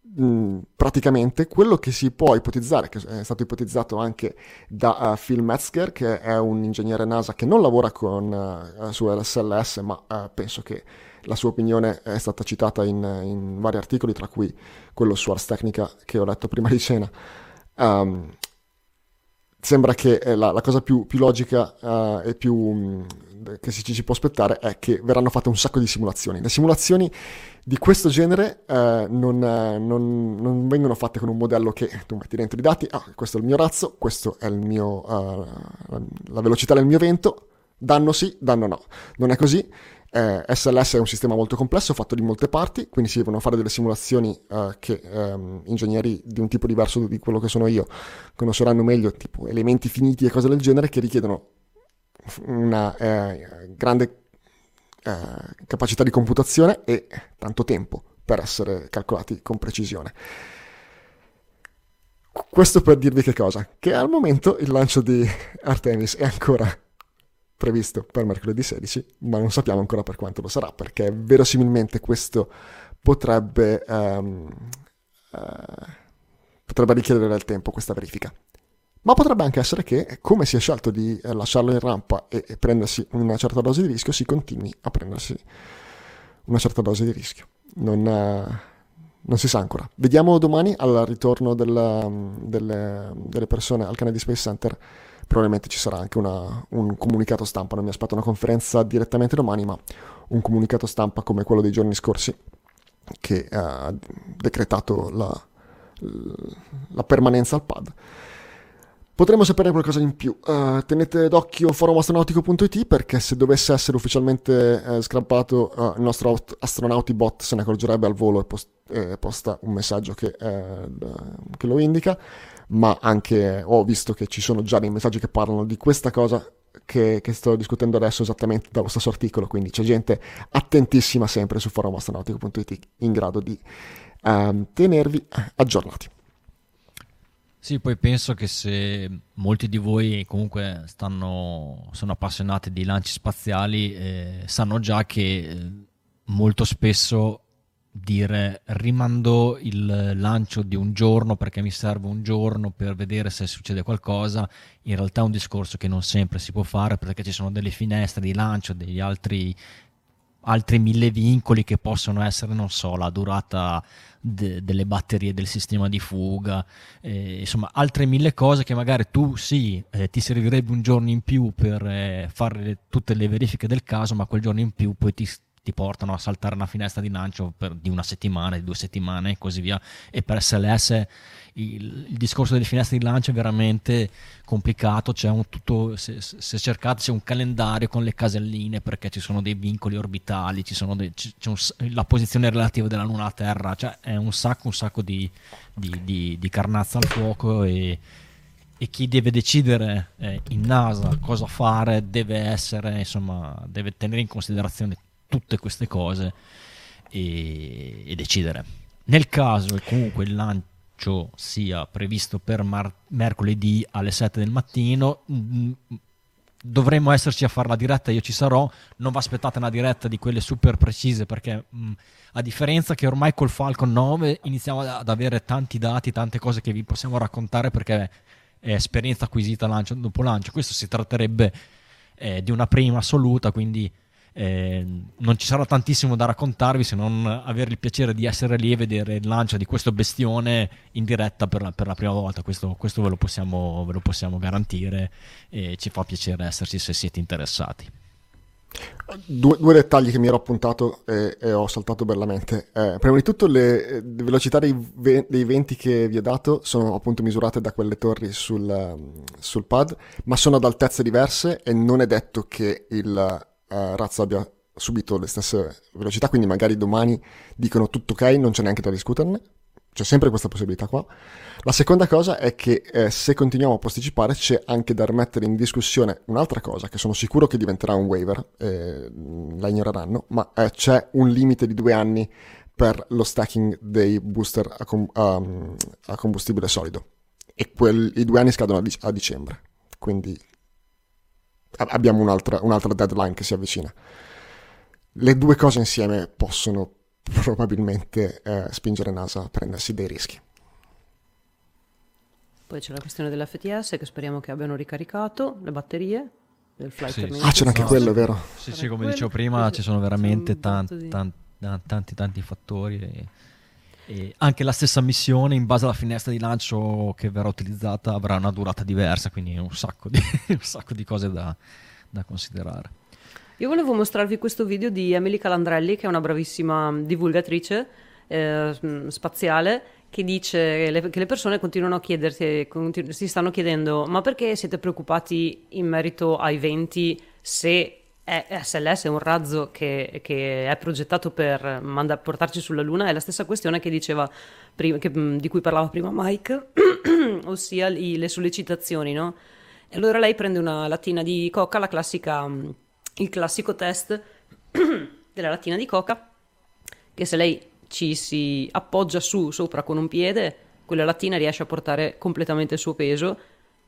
mh, praticamente quello che si può ipotizzare, che è stato ipotizzato anche da uh, Phil Metzger, che è un ingegnere NASA che non lavora con uh, su S L S, ma uh, penso che la sua opinione è stata citata in, in vari articoli, tra cui quello su Ars Technica che ho letto prima di cena. Um, sembra che la, la cosa più, più logica uh, e più um, che ci si può aspettare è che verranno fatte un sacco di simulazioni. Le simulazioni di questo genere eh, non, non, non vengono fatte con un modello che tu metti dentro i dati, ah, questo è il mio razzo, questo è il mio uh, la velocità del mio vento, danno sì, danno no. Non è così. Eh, S L S è un sistema molto complesso, fatto di molte parti, quindi si devono fare delle simulazioni uh, che um, ingegneri di un tipo diverso di quello che sono io conosceranno meglio, tipo elementi finiti e cose del genere, che richiedono una eh, grande eh, capacità di computazione e tanto tempo per essere calcolati con precisione. Questo per dirvi che cosa? Che al momento il lancio di Artemis è ancora previsto per mercoledì sedici, ma non sappiamo ancora per quanto lo sarà, perché verosimilmente questo potrebbe um, uh, potrebbe richiedere del tempo, questa verifica. Ma potrebbe anche essere che, come si è scelto di lasciarlo in rampa e, e prendersi una certa dose di rischio, si continui a prendersi una certa dose di rischio. Non, non si sa ancora. Vediamo domani al ritorno della, delle, delle persone al Kennedy Space Center. Probabilmente ci sarà anche una, un comunicato stampa. Non mi aspetto una conferenza direttamente domani, ma un comunicato stampa come quello dei giorni scorsi, che ha decretato la, la permanenza al pad. Potremmo saperne qualcosa in più. Uh, tenete d'occhio forum astronautico punto it, perché se dovesse essere ufficialmente eh, scrampato, uh, il nostro aut- astronauti bot se ne accorgerebbe al volo e post- eh, posta un messaggio che, eh, che lo indica, ma anche ho visto che ci sono già dei messaggi che parlano di questa cosa che, che sto discutendo adesso esattamente dallo stesso articolo, quindi c'è gente attentissima sempre su forum astronautico punto it in grado di um, tenervi aggiornati. Sì, poi penso che se molti di voi comunque stanno, sono appassionati di lanci spaziali, eh, sanno già che molto spesso dire rimando il lancio di un giorno perché mi serve un giorno per vedere se succede qualcosa, in realtà è un discorso che non sempre si può fare, perché ci sono delle finestre di lancio, degli altri... altri mille vincoli che possono essere, non so, la durata de- delle batterie del sistema di fuga, eh, insomma altre mille cose che magari tu sì, eh, ti servirebbe un giorno in più per eh, fare tutte le verifiche del caso, ma quel giorno in più poi ti, ti portano a saltare una finestra di lancio per, di una settimana, di due settimane e così via. E per S L S il, il discorso delle finestre di lancio è veramente complicato, c'è un tutto, se, se cercate c'è un calendario con le caselline, perché ci sono dei vincoli orbitali, ci sono dei, c'è un, la posizione relativa della Luna alla Terra, cioè è un sacco un sacco di, di, di, di carnazza al fuoco, e, e chi deve decidere eh, in NASA cosa fare deve essere, insomma, deve tenere in considerazione tutte queste cose e, e decidere. Nel caso e comunque il lancio sia previsto per mar- mercoledì alle sette del mattino, mh, dovremmo esserci a fare la diretta, io ci sarò, non vi aspettate una diretta di quelle super precise, perché mh, a differenza che ormai col Falcon nove iniziamo ad avere tanti dati, tante cose che vi possiamo raccontare, perché eh, esperienza acquisita lancio dopo lancio. Questo si tratterebbe eh, di una prima assoluta, quindi eh, non ci sarà tantissimo da raccontarvi, se non avere il piacere di essere lì e vedere il lancio di questo bestione in diretta per la, per la prima volta. Questo, questo ve lo possiamo, ve lo possiamo garantire, e ci fa piacere esserci se siete interessati. Due, due dettagli che mi ero appuntato e, e ho saltato bellamente. Eh, prima di tutto le, eh, le velocità dei, ve- dei venti che vi ho dato sono appunto misurate da quelle torri sul, sul pad, ma sono ad altezze diverse e non è detto che il eh, razzo abbia subito le stesse velocità, quindi magari domani dicono tutto ok, non c'è neanche da discuterne. C'è sempre questa possibilità qua. La seconda cosa è che eh, se continuiamo a posticipare c'è anche da rimettere in discussione un'altra cosa, che sono sicuro che diventerà un waiver, eh, la ignoreranno, ma eh, c'è un limite di due anni per lo stacking dei booster a, com- a, a combustibile solido, e quel, i due anni scadono a, dic- a dicembre, quindi a- abbiamo un'altra, un'altra deadline che si avvicina. Le due cose insieme possono probabilmente eh, spingere NASA a prendersi dei rischi. Poi c'è la questione dell'F T S, che speriamo che abbiano ricaricato le batterie del flight. Sì, sì, ah, c'era anche no, quello, è vero? Sì, sì, come quello, dicevo prima, quello, ci sono veramente tanti, tanti, tanti, tanti fattori. E, e anche la stessa missione, in base alla finestra di lancio che verrà utilizzata, avrà una durata diversa, quindi un sacco di, un sacco di cose da, da considerare. Io volevo mostrarvi questo video di Emily Calandrelli, che è una bravissima divulgatrice eh, spaziale, che dice le, che le persone continuano a chiedersi, continu- si stanno chiedendo: ma perché siete preoccupati in merito ai venti se è S L S è un razzo che, che è progettato per manda- portarci sulla Luna? È la stessa questione che diceva prima, che, di cui parlava prima Mike, ossia i, le sollecitazioni, no? E allora lei prende una lattina di coca, la classica... il classico test della lattina di coca, che se lei ci si appoggia su sopra con un piede, quella lattina riesce a portare completamente il suo peso,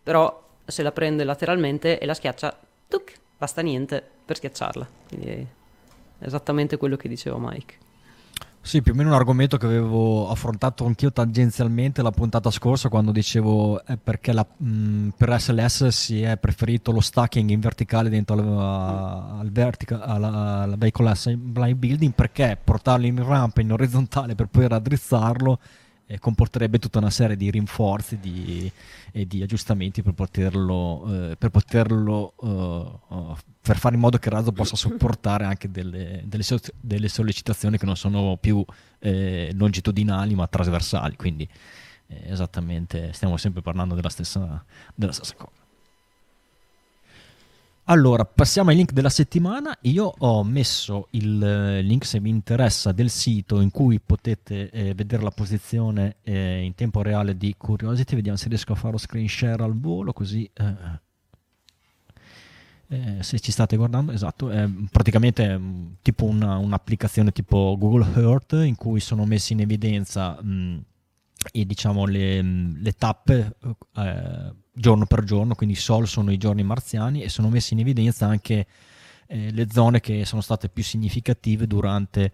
però se la prende lateralmente e la schiaccia, tuc, basta niente per schiacciarla. Quindi è esattamente quello che diceva Mike. Sì, più o meno un argomento che avevo affrontato anch'io tangenzialmente la puntata scorsa, quando dicevo eh, perché la, mh, per S L S si è preferito lo stacking in verticale dentro la, al vertica, alla, alla vehicle blind building, perché portarlo in rampa in orizzontale per poi raddrizzarlo eh, comporterebbe tutta una serie di rinforzi di, e di aggiustamenti per poterlo, eh, per, poterlo eh, per fare in modo che il razzo possa sopportare anche delle, delle, so- delle sollecitazioni che non sono più eh, longitudinali ma trasversali, quindi eh, esattamente stiamo sempre parlando della stessa, della stessa cosa. Allora, passiamo ai link della settimana. Io ho messo il link, se vi interessa, del sito in cui potete eh, vedere la posizione eh, in tempo reale di Curiosity. Vediamo se riesco a fare lo screen share al volo, così eh, eh, se ci state guardando, esatto, è praticamente mh, tipo una, un'applicazione tipo Google Earth, in cui sono messi in evidenza mh, e diciamo le, le tappe eh, giorno per giorno, quindi sol sono i giorni marziani, e sono messi in evidenza anche eh, le zone che sono state più significative durante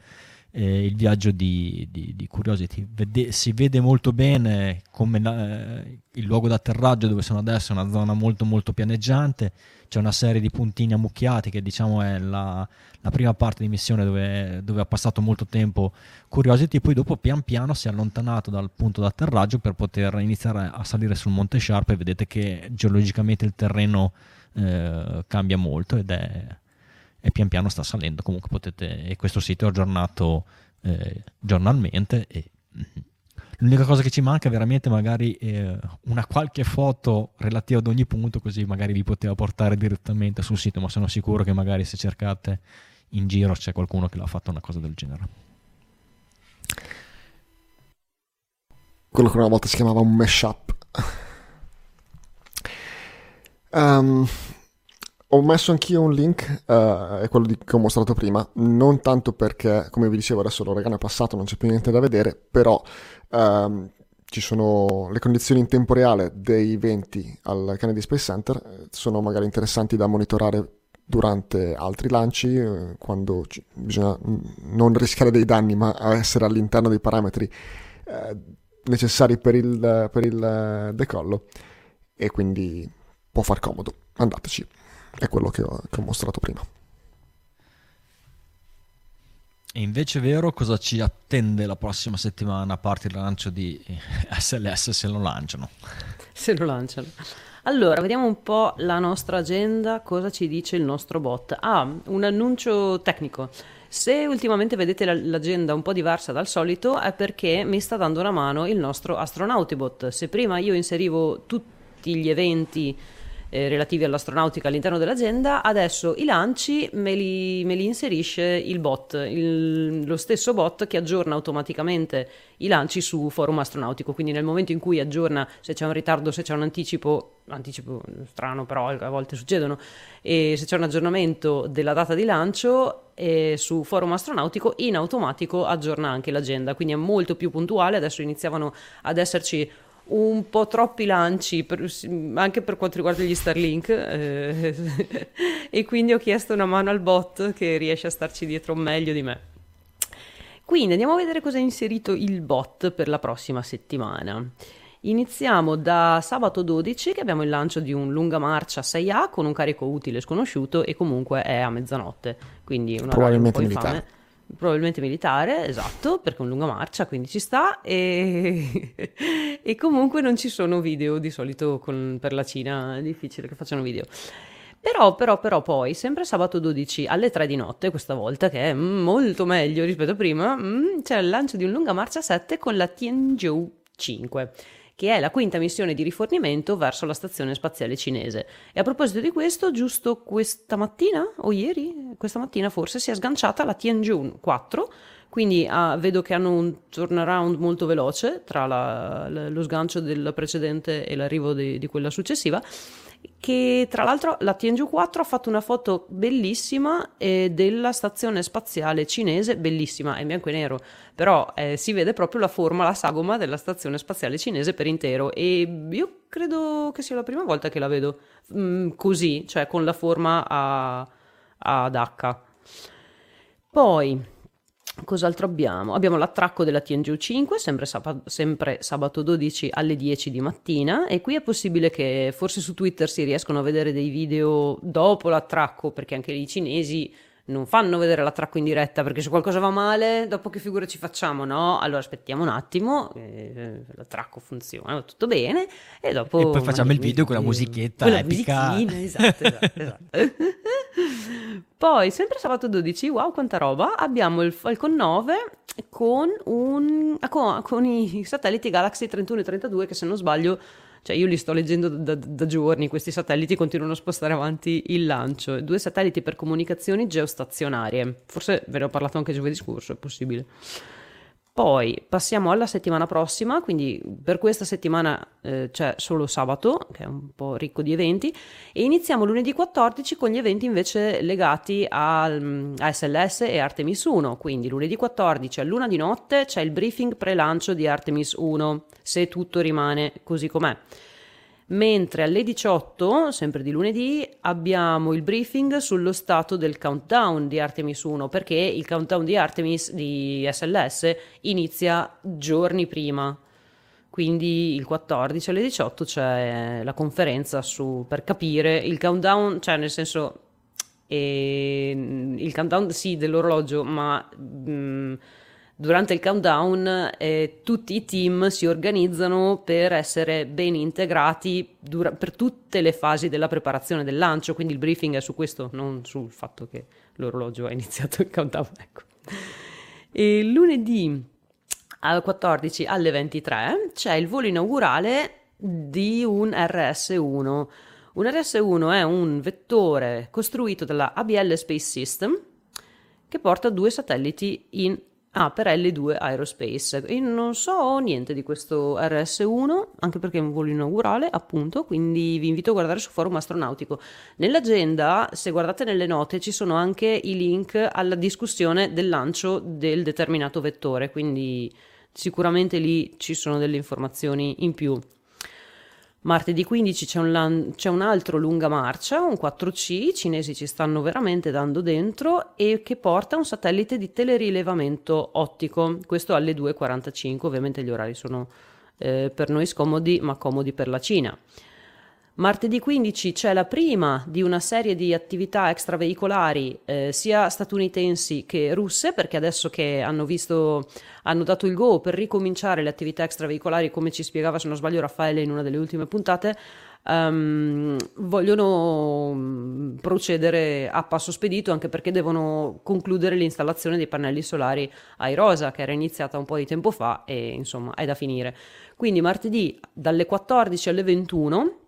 eh, il viaggio di, di, di Curiosity. Vede, si vede molto bene come la, eh, il luogo d'atterraggio dove sono adesso è una zona molto molto pianeggiante, c'è una serie di puntini ammucchiati che diciamo è la, la prima parte di missione dove, dove ha passato molto tempo Curiosity, e poi dopo pian piano si è allontanato dal punto d'atterraggio per poter iniziare a salire sul Monte Sharp, e vedete che geologicamente il terreno eh, cambia molto ed è, è pian piano sta salendo. Comunque potete, e questo sito è aggiornato eh, giornalmente, e l'unica cosa che ci manca è veramente magari eh, una qualche foto relativa ad ogni punto, così magari vi poteva portare direttamente sul sito, ma sono sicuro che magari se cercate in giro c'è qualcuno che l'ha fatto una cosa del genere. Quello che una volta si chiamava un mashup. Um, ho messo anch'io un link, uh, è quello di, che ho mostrato prima, non tanto perché, come vi dicevo, adesso l'uragano è passato, non c'è più niente da vedere, però Um, ci sono le condizioni in tempo reale dei venti al Kennedy Space Center, sono magari interessanti da monitorare durante altri lanci, eh, quando ci, bisogna non rischiare dei danni ma essere all'interno dei parametri eh, necessari per il, per il decollo, e quindi può far comodo, andateci, è quello che ho, che ho mostrato prima. E invece, Vero, cosa ci attende la prossima settimana a parte il lancio di S L S, se lo lanciano? Se lo lanciano. Allora, vediamo un po' la nostra agenda, cosa ci dice il nostro bot. Ah, un annuncio tecnico. Se ultimamente vedete l'agenda un po' diversa dal solito è perché mi sta dando una mano il nostro Astronautibot. Se prima io inserivo tutti gli eventi eh, relativi all'astronautica all'interno dell'agenda, adesso i lanci me li, me li inserisce il bot, il, lo stesso bot che aggiorna automaticamente i lanci su Forum Astronautico. Quindi nel momento in cui aggiorna, se c'è un ritardo, se c'è un anticipo, anticipo strano però a volte succedono, e se c'è un aggiornamento della data di lancio, e su Forum Astronautico in automatico aggiorna anche l'agenda, quindi è molto più puntuale. Adesso iniziavano ad esserci un po' troppi lanci per, anche per quanto riguarda gli Starlink eh, e quindi ho chiesto una mano al bot che riesce a starci dietro meglio di me. Quindi andiamo a vedere cosa ha inserito il bot per la prossima settimana. Iniziamo da sabato dodici, che abbiamo il lancio di un lungamarcia sei A con un carico utile sconosciuto, e comunque è a mezzanotte, quindi un probabilmente un po' militare. Infame. Probabilmente militare, esatto, perché è un lungamarcia, quindi ci sta, e... e comunque non ci sono video di solito con... per la Cina, è difficile che facciano video. Però, però, però poi, sempre sabato dodici alle tre di notte, questa volta che è molto meglio rispetto a prima, c'è il lancio di un lungamarcia sette con la Tianzhou cinque, che è la quinta missione di rifornimento verso la stazione spaziale cinese. E a proposito di questo, giusto questa mattina o ieri, questa mattina forse, si è sganciata la Tianzhou quattro, quindi ah, vedo che hanno un turnaround molto veloce tra la, la, lo sgancio della precedente e l'arrivo de, di quella successiva, che tra l'altro la Tianzhou quattro ha fatto una foto bellissima eh, della stazione spaziale cinese, bellissima, è in bianco e nero, però eh, si vede proprio la forma, la sagoma della stazione spaziale cinese per intero, e io credo che sia la prima volta che la vedo mm, così, cioè con la forma a, ad H. Poi cos'altro abbiamo? Abbiamo l'attracco della Tianzhou cinque, sempre, sab- sempre sabato dodici alle dieci di mattina, e qui è possibile che forse su Twitter si riescono a vedere dei video dopo l'attracco, perché anche i cinesi non fanno vedere l'attracco in diretta, perché se qualcosa va male dopo che figura ci facciamo, no? Allora aspettiamo un attimo, eh, l'attracco funziona, tutto bene, e dopo... E poi facciamo il video con la musichetta con epica. La musichina, esatto, esatto, esatto. Poi, sempre sabato dodici, wow quanta roba, abbiamo il Falcon nove con, un, con, con i satelliti Galaxy trentuno e trentadue, che se non sbaglio, cioè io li sto leggendo da, da giorni, questi satelliti continuano a spostare avanti il lancio. Due satelliti per comunicazioni geostazionarie, forse ve ne ho parlato anche giovedì scorso, è possibile. Poi passiamo alla settimana prossima, quindi per questa settimana eh, c'è solo sabato, che è un po' ricco di eventi, e iniziamo lunedì quattordici con gli eventi invece legati a, a S L S e Artemis uno, quindi lunedì quattordici all'una di notte c'è il briefing pre-lancio di Artemis uno, se tutto rimane così com'è. Mentre alle diciotto, sempre di lunedì, abbiamo il briefing sullo stato del countdown di Artemis uno, perché il countdown di Artemis di S L S inizia giorni prima, quindi il quattordici alle diciotto c'è la conferenza su, per capire il countdown, cioè nel senso eh, il countdown sì dell'orologio, ma... Mh, durante il countdown eh, tutti i team si organizzano per essere ben integrati dura- per tutte le fasi della preparazione del lancio, quindi il briefing è su questo, non sul fatto che l'orologio ha iniziato il countdown, ecco. E lunedì alle quattordici alle ventitré c'è il volo inaugurale di un R S uno. Un R S uno è un vettore costruito dalla A B L Space System che porta due satelliti in Ah, per L due Aerospace. Io non so niente di questo R S uno, anche perché è un volo inaugurale, appunto, quindi vi invito a guardare su Forum Astronautico. Nell'agenda, se guardate nelle note, ci sono anche i link alla discussione del lancio del determinato vettore, quindi sicuramente lì ci sono delle informazioni in più. Martedì quindici c'è un, lan- c'è un altro lungamarcia, un quattro C, i cinesi ci stanno veramente dando dentro, e che porta un satellite di telerilevamento ottico, questo alle due e quarantacinque, ovviamente gli orari sono eh, per noi scomodi ma comodi per la Cina. Martedì quindici c'è la prima di una serie di attività extraveicolari eh, sia statunitensi che russe, perché adesso che hanno visto, hanno dato il go per ricominciare le attività extraveicolari, come ci spiegava se non sbaglio Raffaele in una delle ultime puntate, um, vogliono procedere a passo spedito, anche perché devono concludere l'installazione dei pannelli solari AiRoSA, che era iniziata un po' di tempo fa e insomma è da finire. Quindi martedì dalle quattordici alle ventuno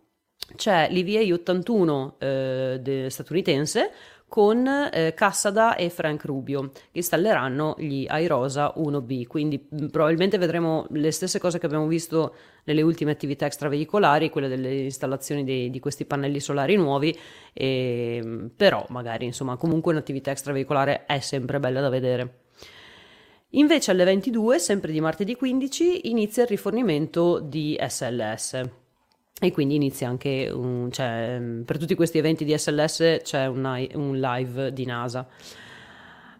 c'è l'I V A ottantuno eh, statunitense con eh, Cassada e Frank Rubio, che installeranno gli AiRoSA uno B, quindi mh, probabilmente vedremo le stesse cose che abbiamo visto nelle ultime attività extraveicolari, quelle delle installazioni dei, di questi pannelli solari nuovi, e, però magari insomma comunque un'attività extraveicolare è sempre bella da vedere. Invece alle ventidue, sempre di martedì quindici, inizia il rifornimento di S L S. E quindi inizia anche, un, cioè, per tutti questi eventi di S L S c'è un, un live di NASA.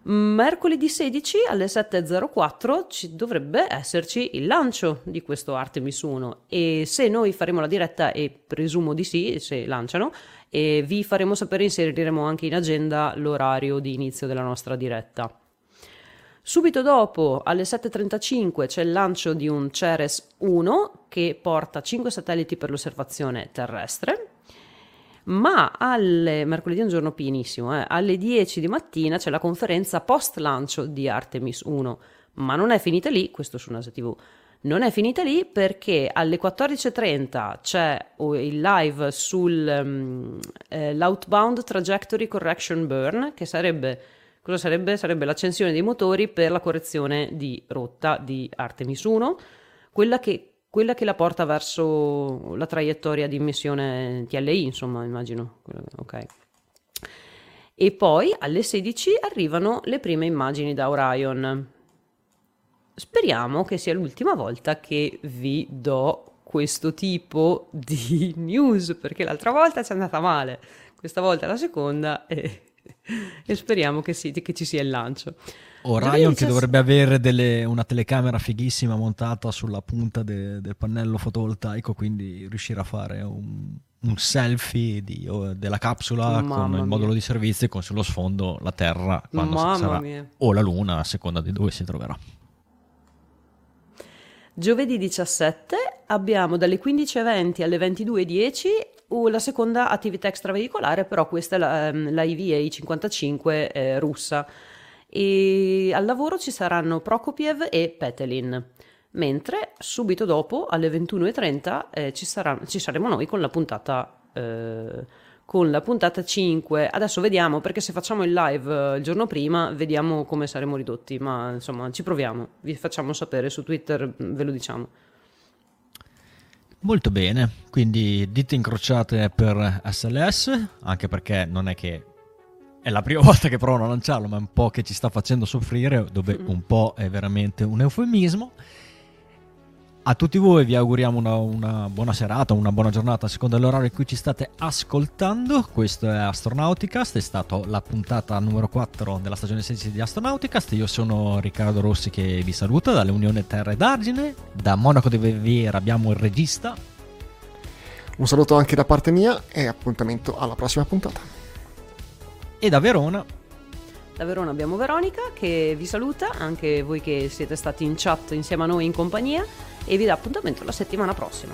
Mercoledì sedici alle sette e zero quattro ci dovrebbe esserci il lancio di questo Artemis uno, e se noi faremo la diretta, e presumo di sì se lanciano, e vi faremo sapere, inseriremo anche in agenda l'orario di inizio della nostra diretta. Subito dopo, alle sette e trentacinque, c'è il lancio di un Ceres uno che porta cinque satelliti per l'osservazione terrestre, ma alle, mercoledì è un giorno pienissimo, eh, alle dieci di mattina c'è la conferenza post-lancio di Artemis uno, ma non è finita lì, questo su NASA tivù, non è finita lì, perché alle quattordici e trenta c'è il live sull'Outbound um, eh, Trajectory Correction Burn, che sarebbe... Cosa sarebbe? Sarebbe l'accensione dei motori per la correzione di rotta di Artemis uno, quella che, quella che la porta verso la traiettoria di missione T L I, insomma, immagino. Ok. E poi alle sedici arrivano le prime immagini da Orion. Speriamo che sia l'ultima volta che vi do questo tipo di news, perché l'altra volta ci è andata male, questa volta è la seconda e... e speriamo che, si, che ci sia il lancio. Orion che dovrebbe avere delle, una telecamera fighissima montata sulla punta de, del pannello fotovoltaico, quindi riuscirà a fare un, un selfie di, o, della capsula. Mamma con mia. Il modulo di servizio e con sullo sfondo la Terra quando sarà, o la Luna, a seconda di dove si troverà. Giovedì diciassette abbiamo dalle quindici e venti alle ventidue e dieci la seconda attività extraveicolare, però questa è la, la I V A cinquantacinque eh, russa, e al lavoro ci saranno Prokopiev e Petelin, mentre subito dopo alle ventuno e trenta eh, ci, sarà, ci saremo noi con la puntata eh, con la puntata cinque. Adesso vediamo, perché se facciamo il live eh, il giorno prima vediamo come saremo ridotti, ma insomma ci proviamo, vi facciamo sapere su Twitter, ve lo diciamo. Molto bene, quindi dita incrociate per S L S, anche perché non è che è la prima volta che provano a lanciarlo, ma è un po' che ci sta facendo soffrire, dove un po' è veramente un eufemismo. A tutti voi vi auguriamo una, una buona serata, una buona giornata a seconda dell'orario in cui ci state ascoltando. Questo è Astronauticast, è stata la puntata numero quattro della stagione sedici di Astronauticast. Io sono Riccardo Rossi che vi saluta dall'Unione Terra ed Argine. Da Monaco di Baviera abbiamo il regista. Un saluto anche da parte mia e appuntamento alla prossima puntata. E da Verona. Da Verona abbiamo Veronica che vi saluta, anche voi che siete stati in chat insieme a noi in compagnia, e vi dà appuntamento la settimana prossima,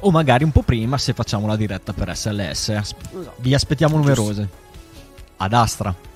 o magari un po' prima se facciamo la diretta per S L S. As- esatto. Vi aspettiamo numerose. Ad Astra.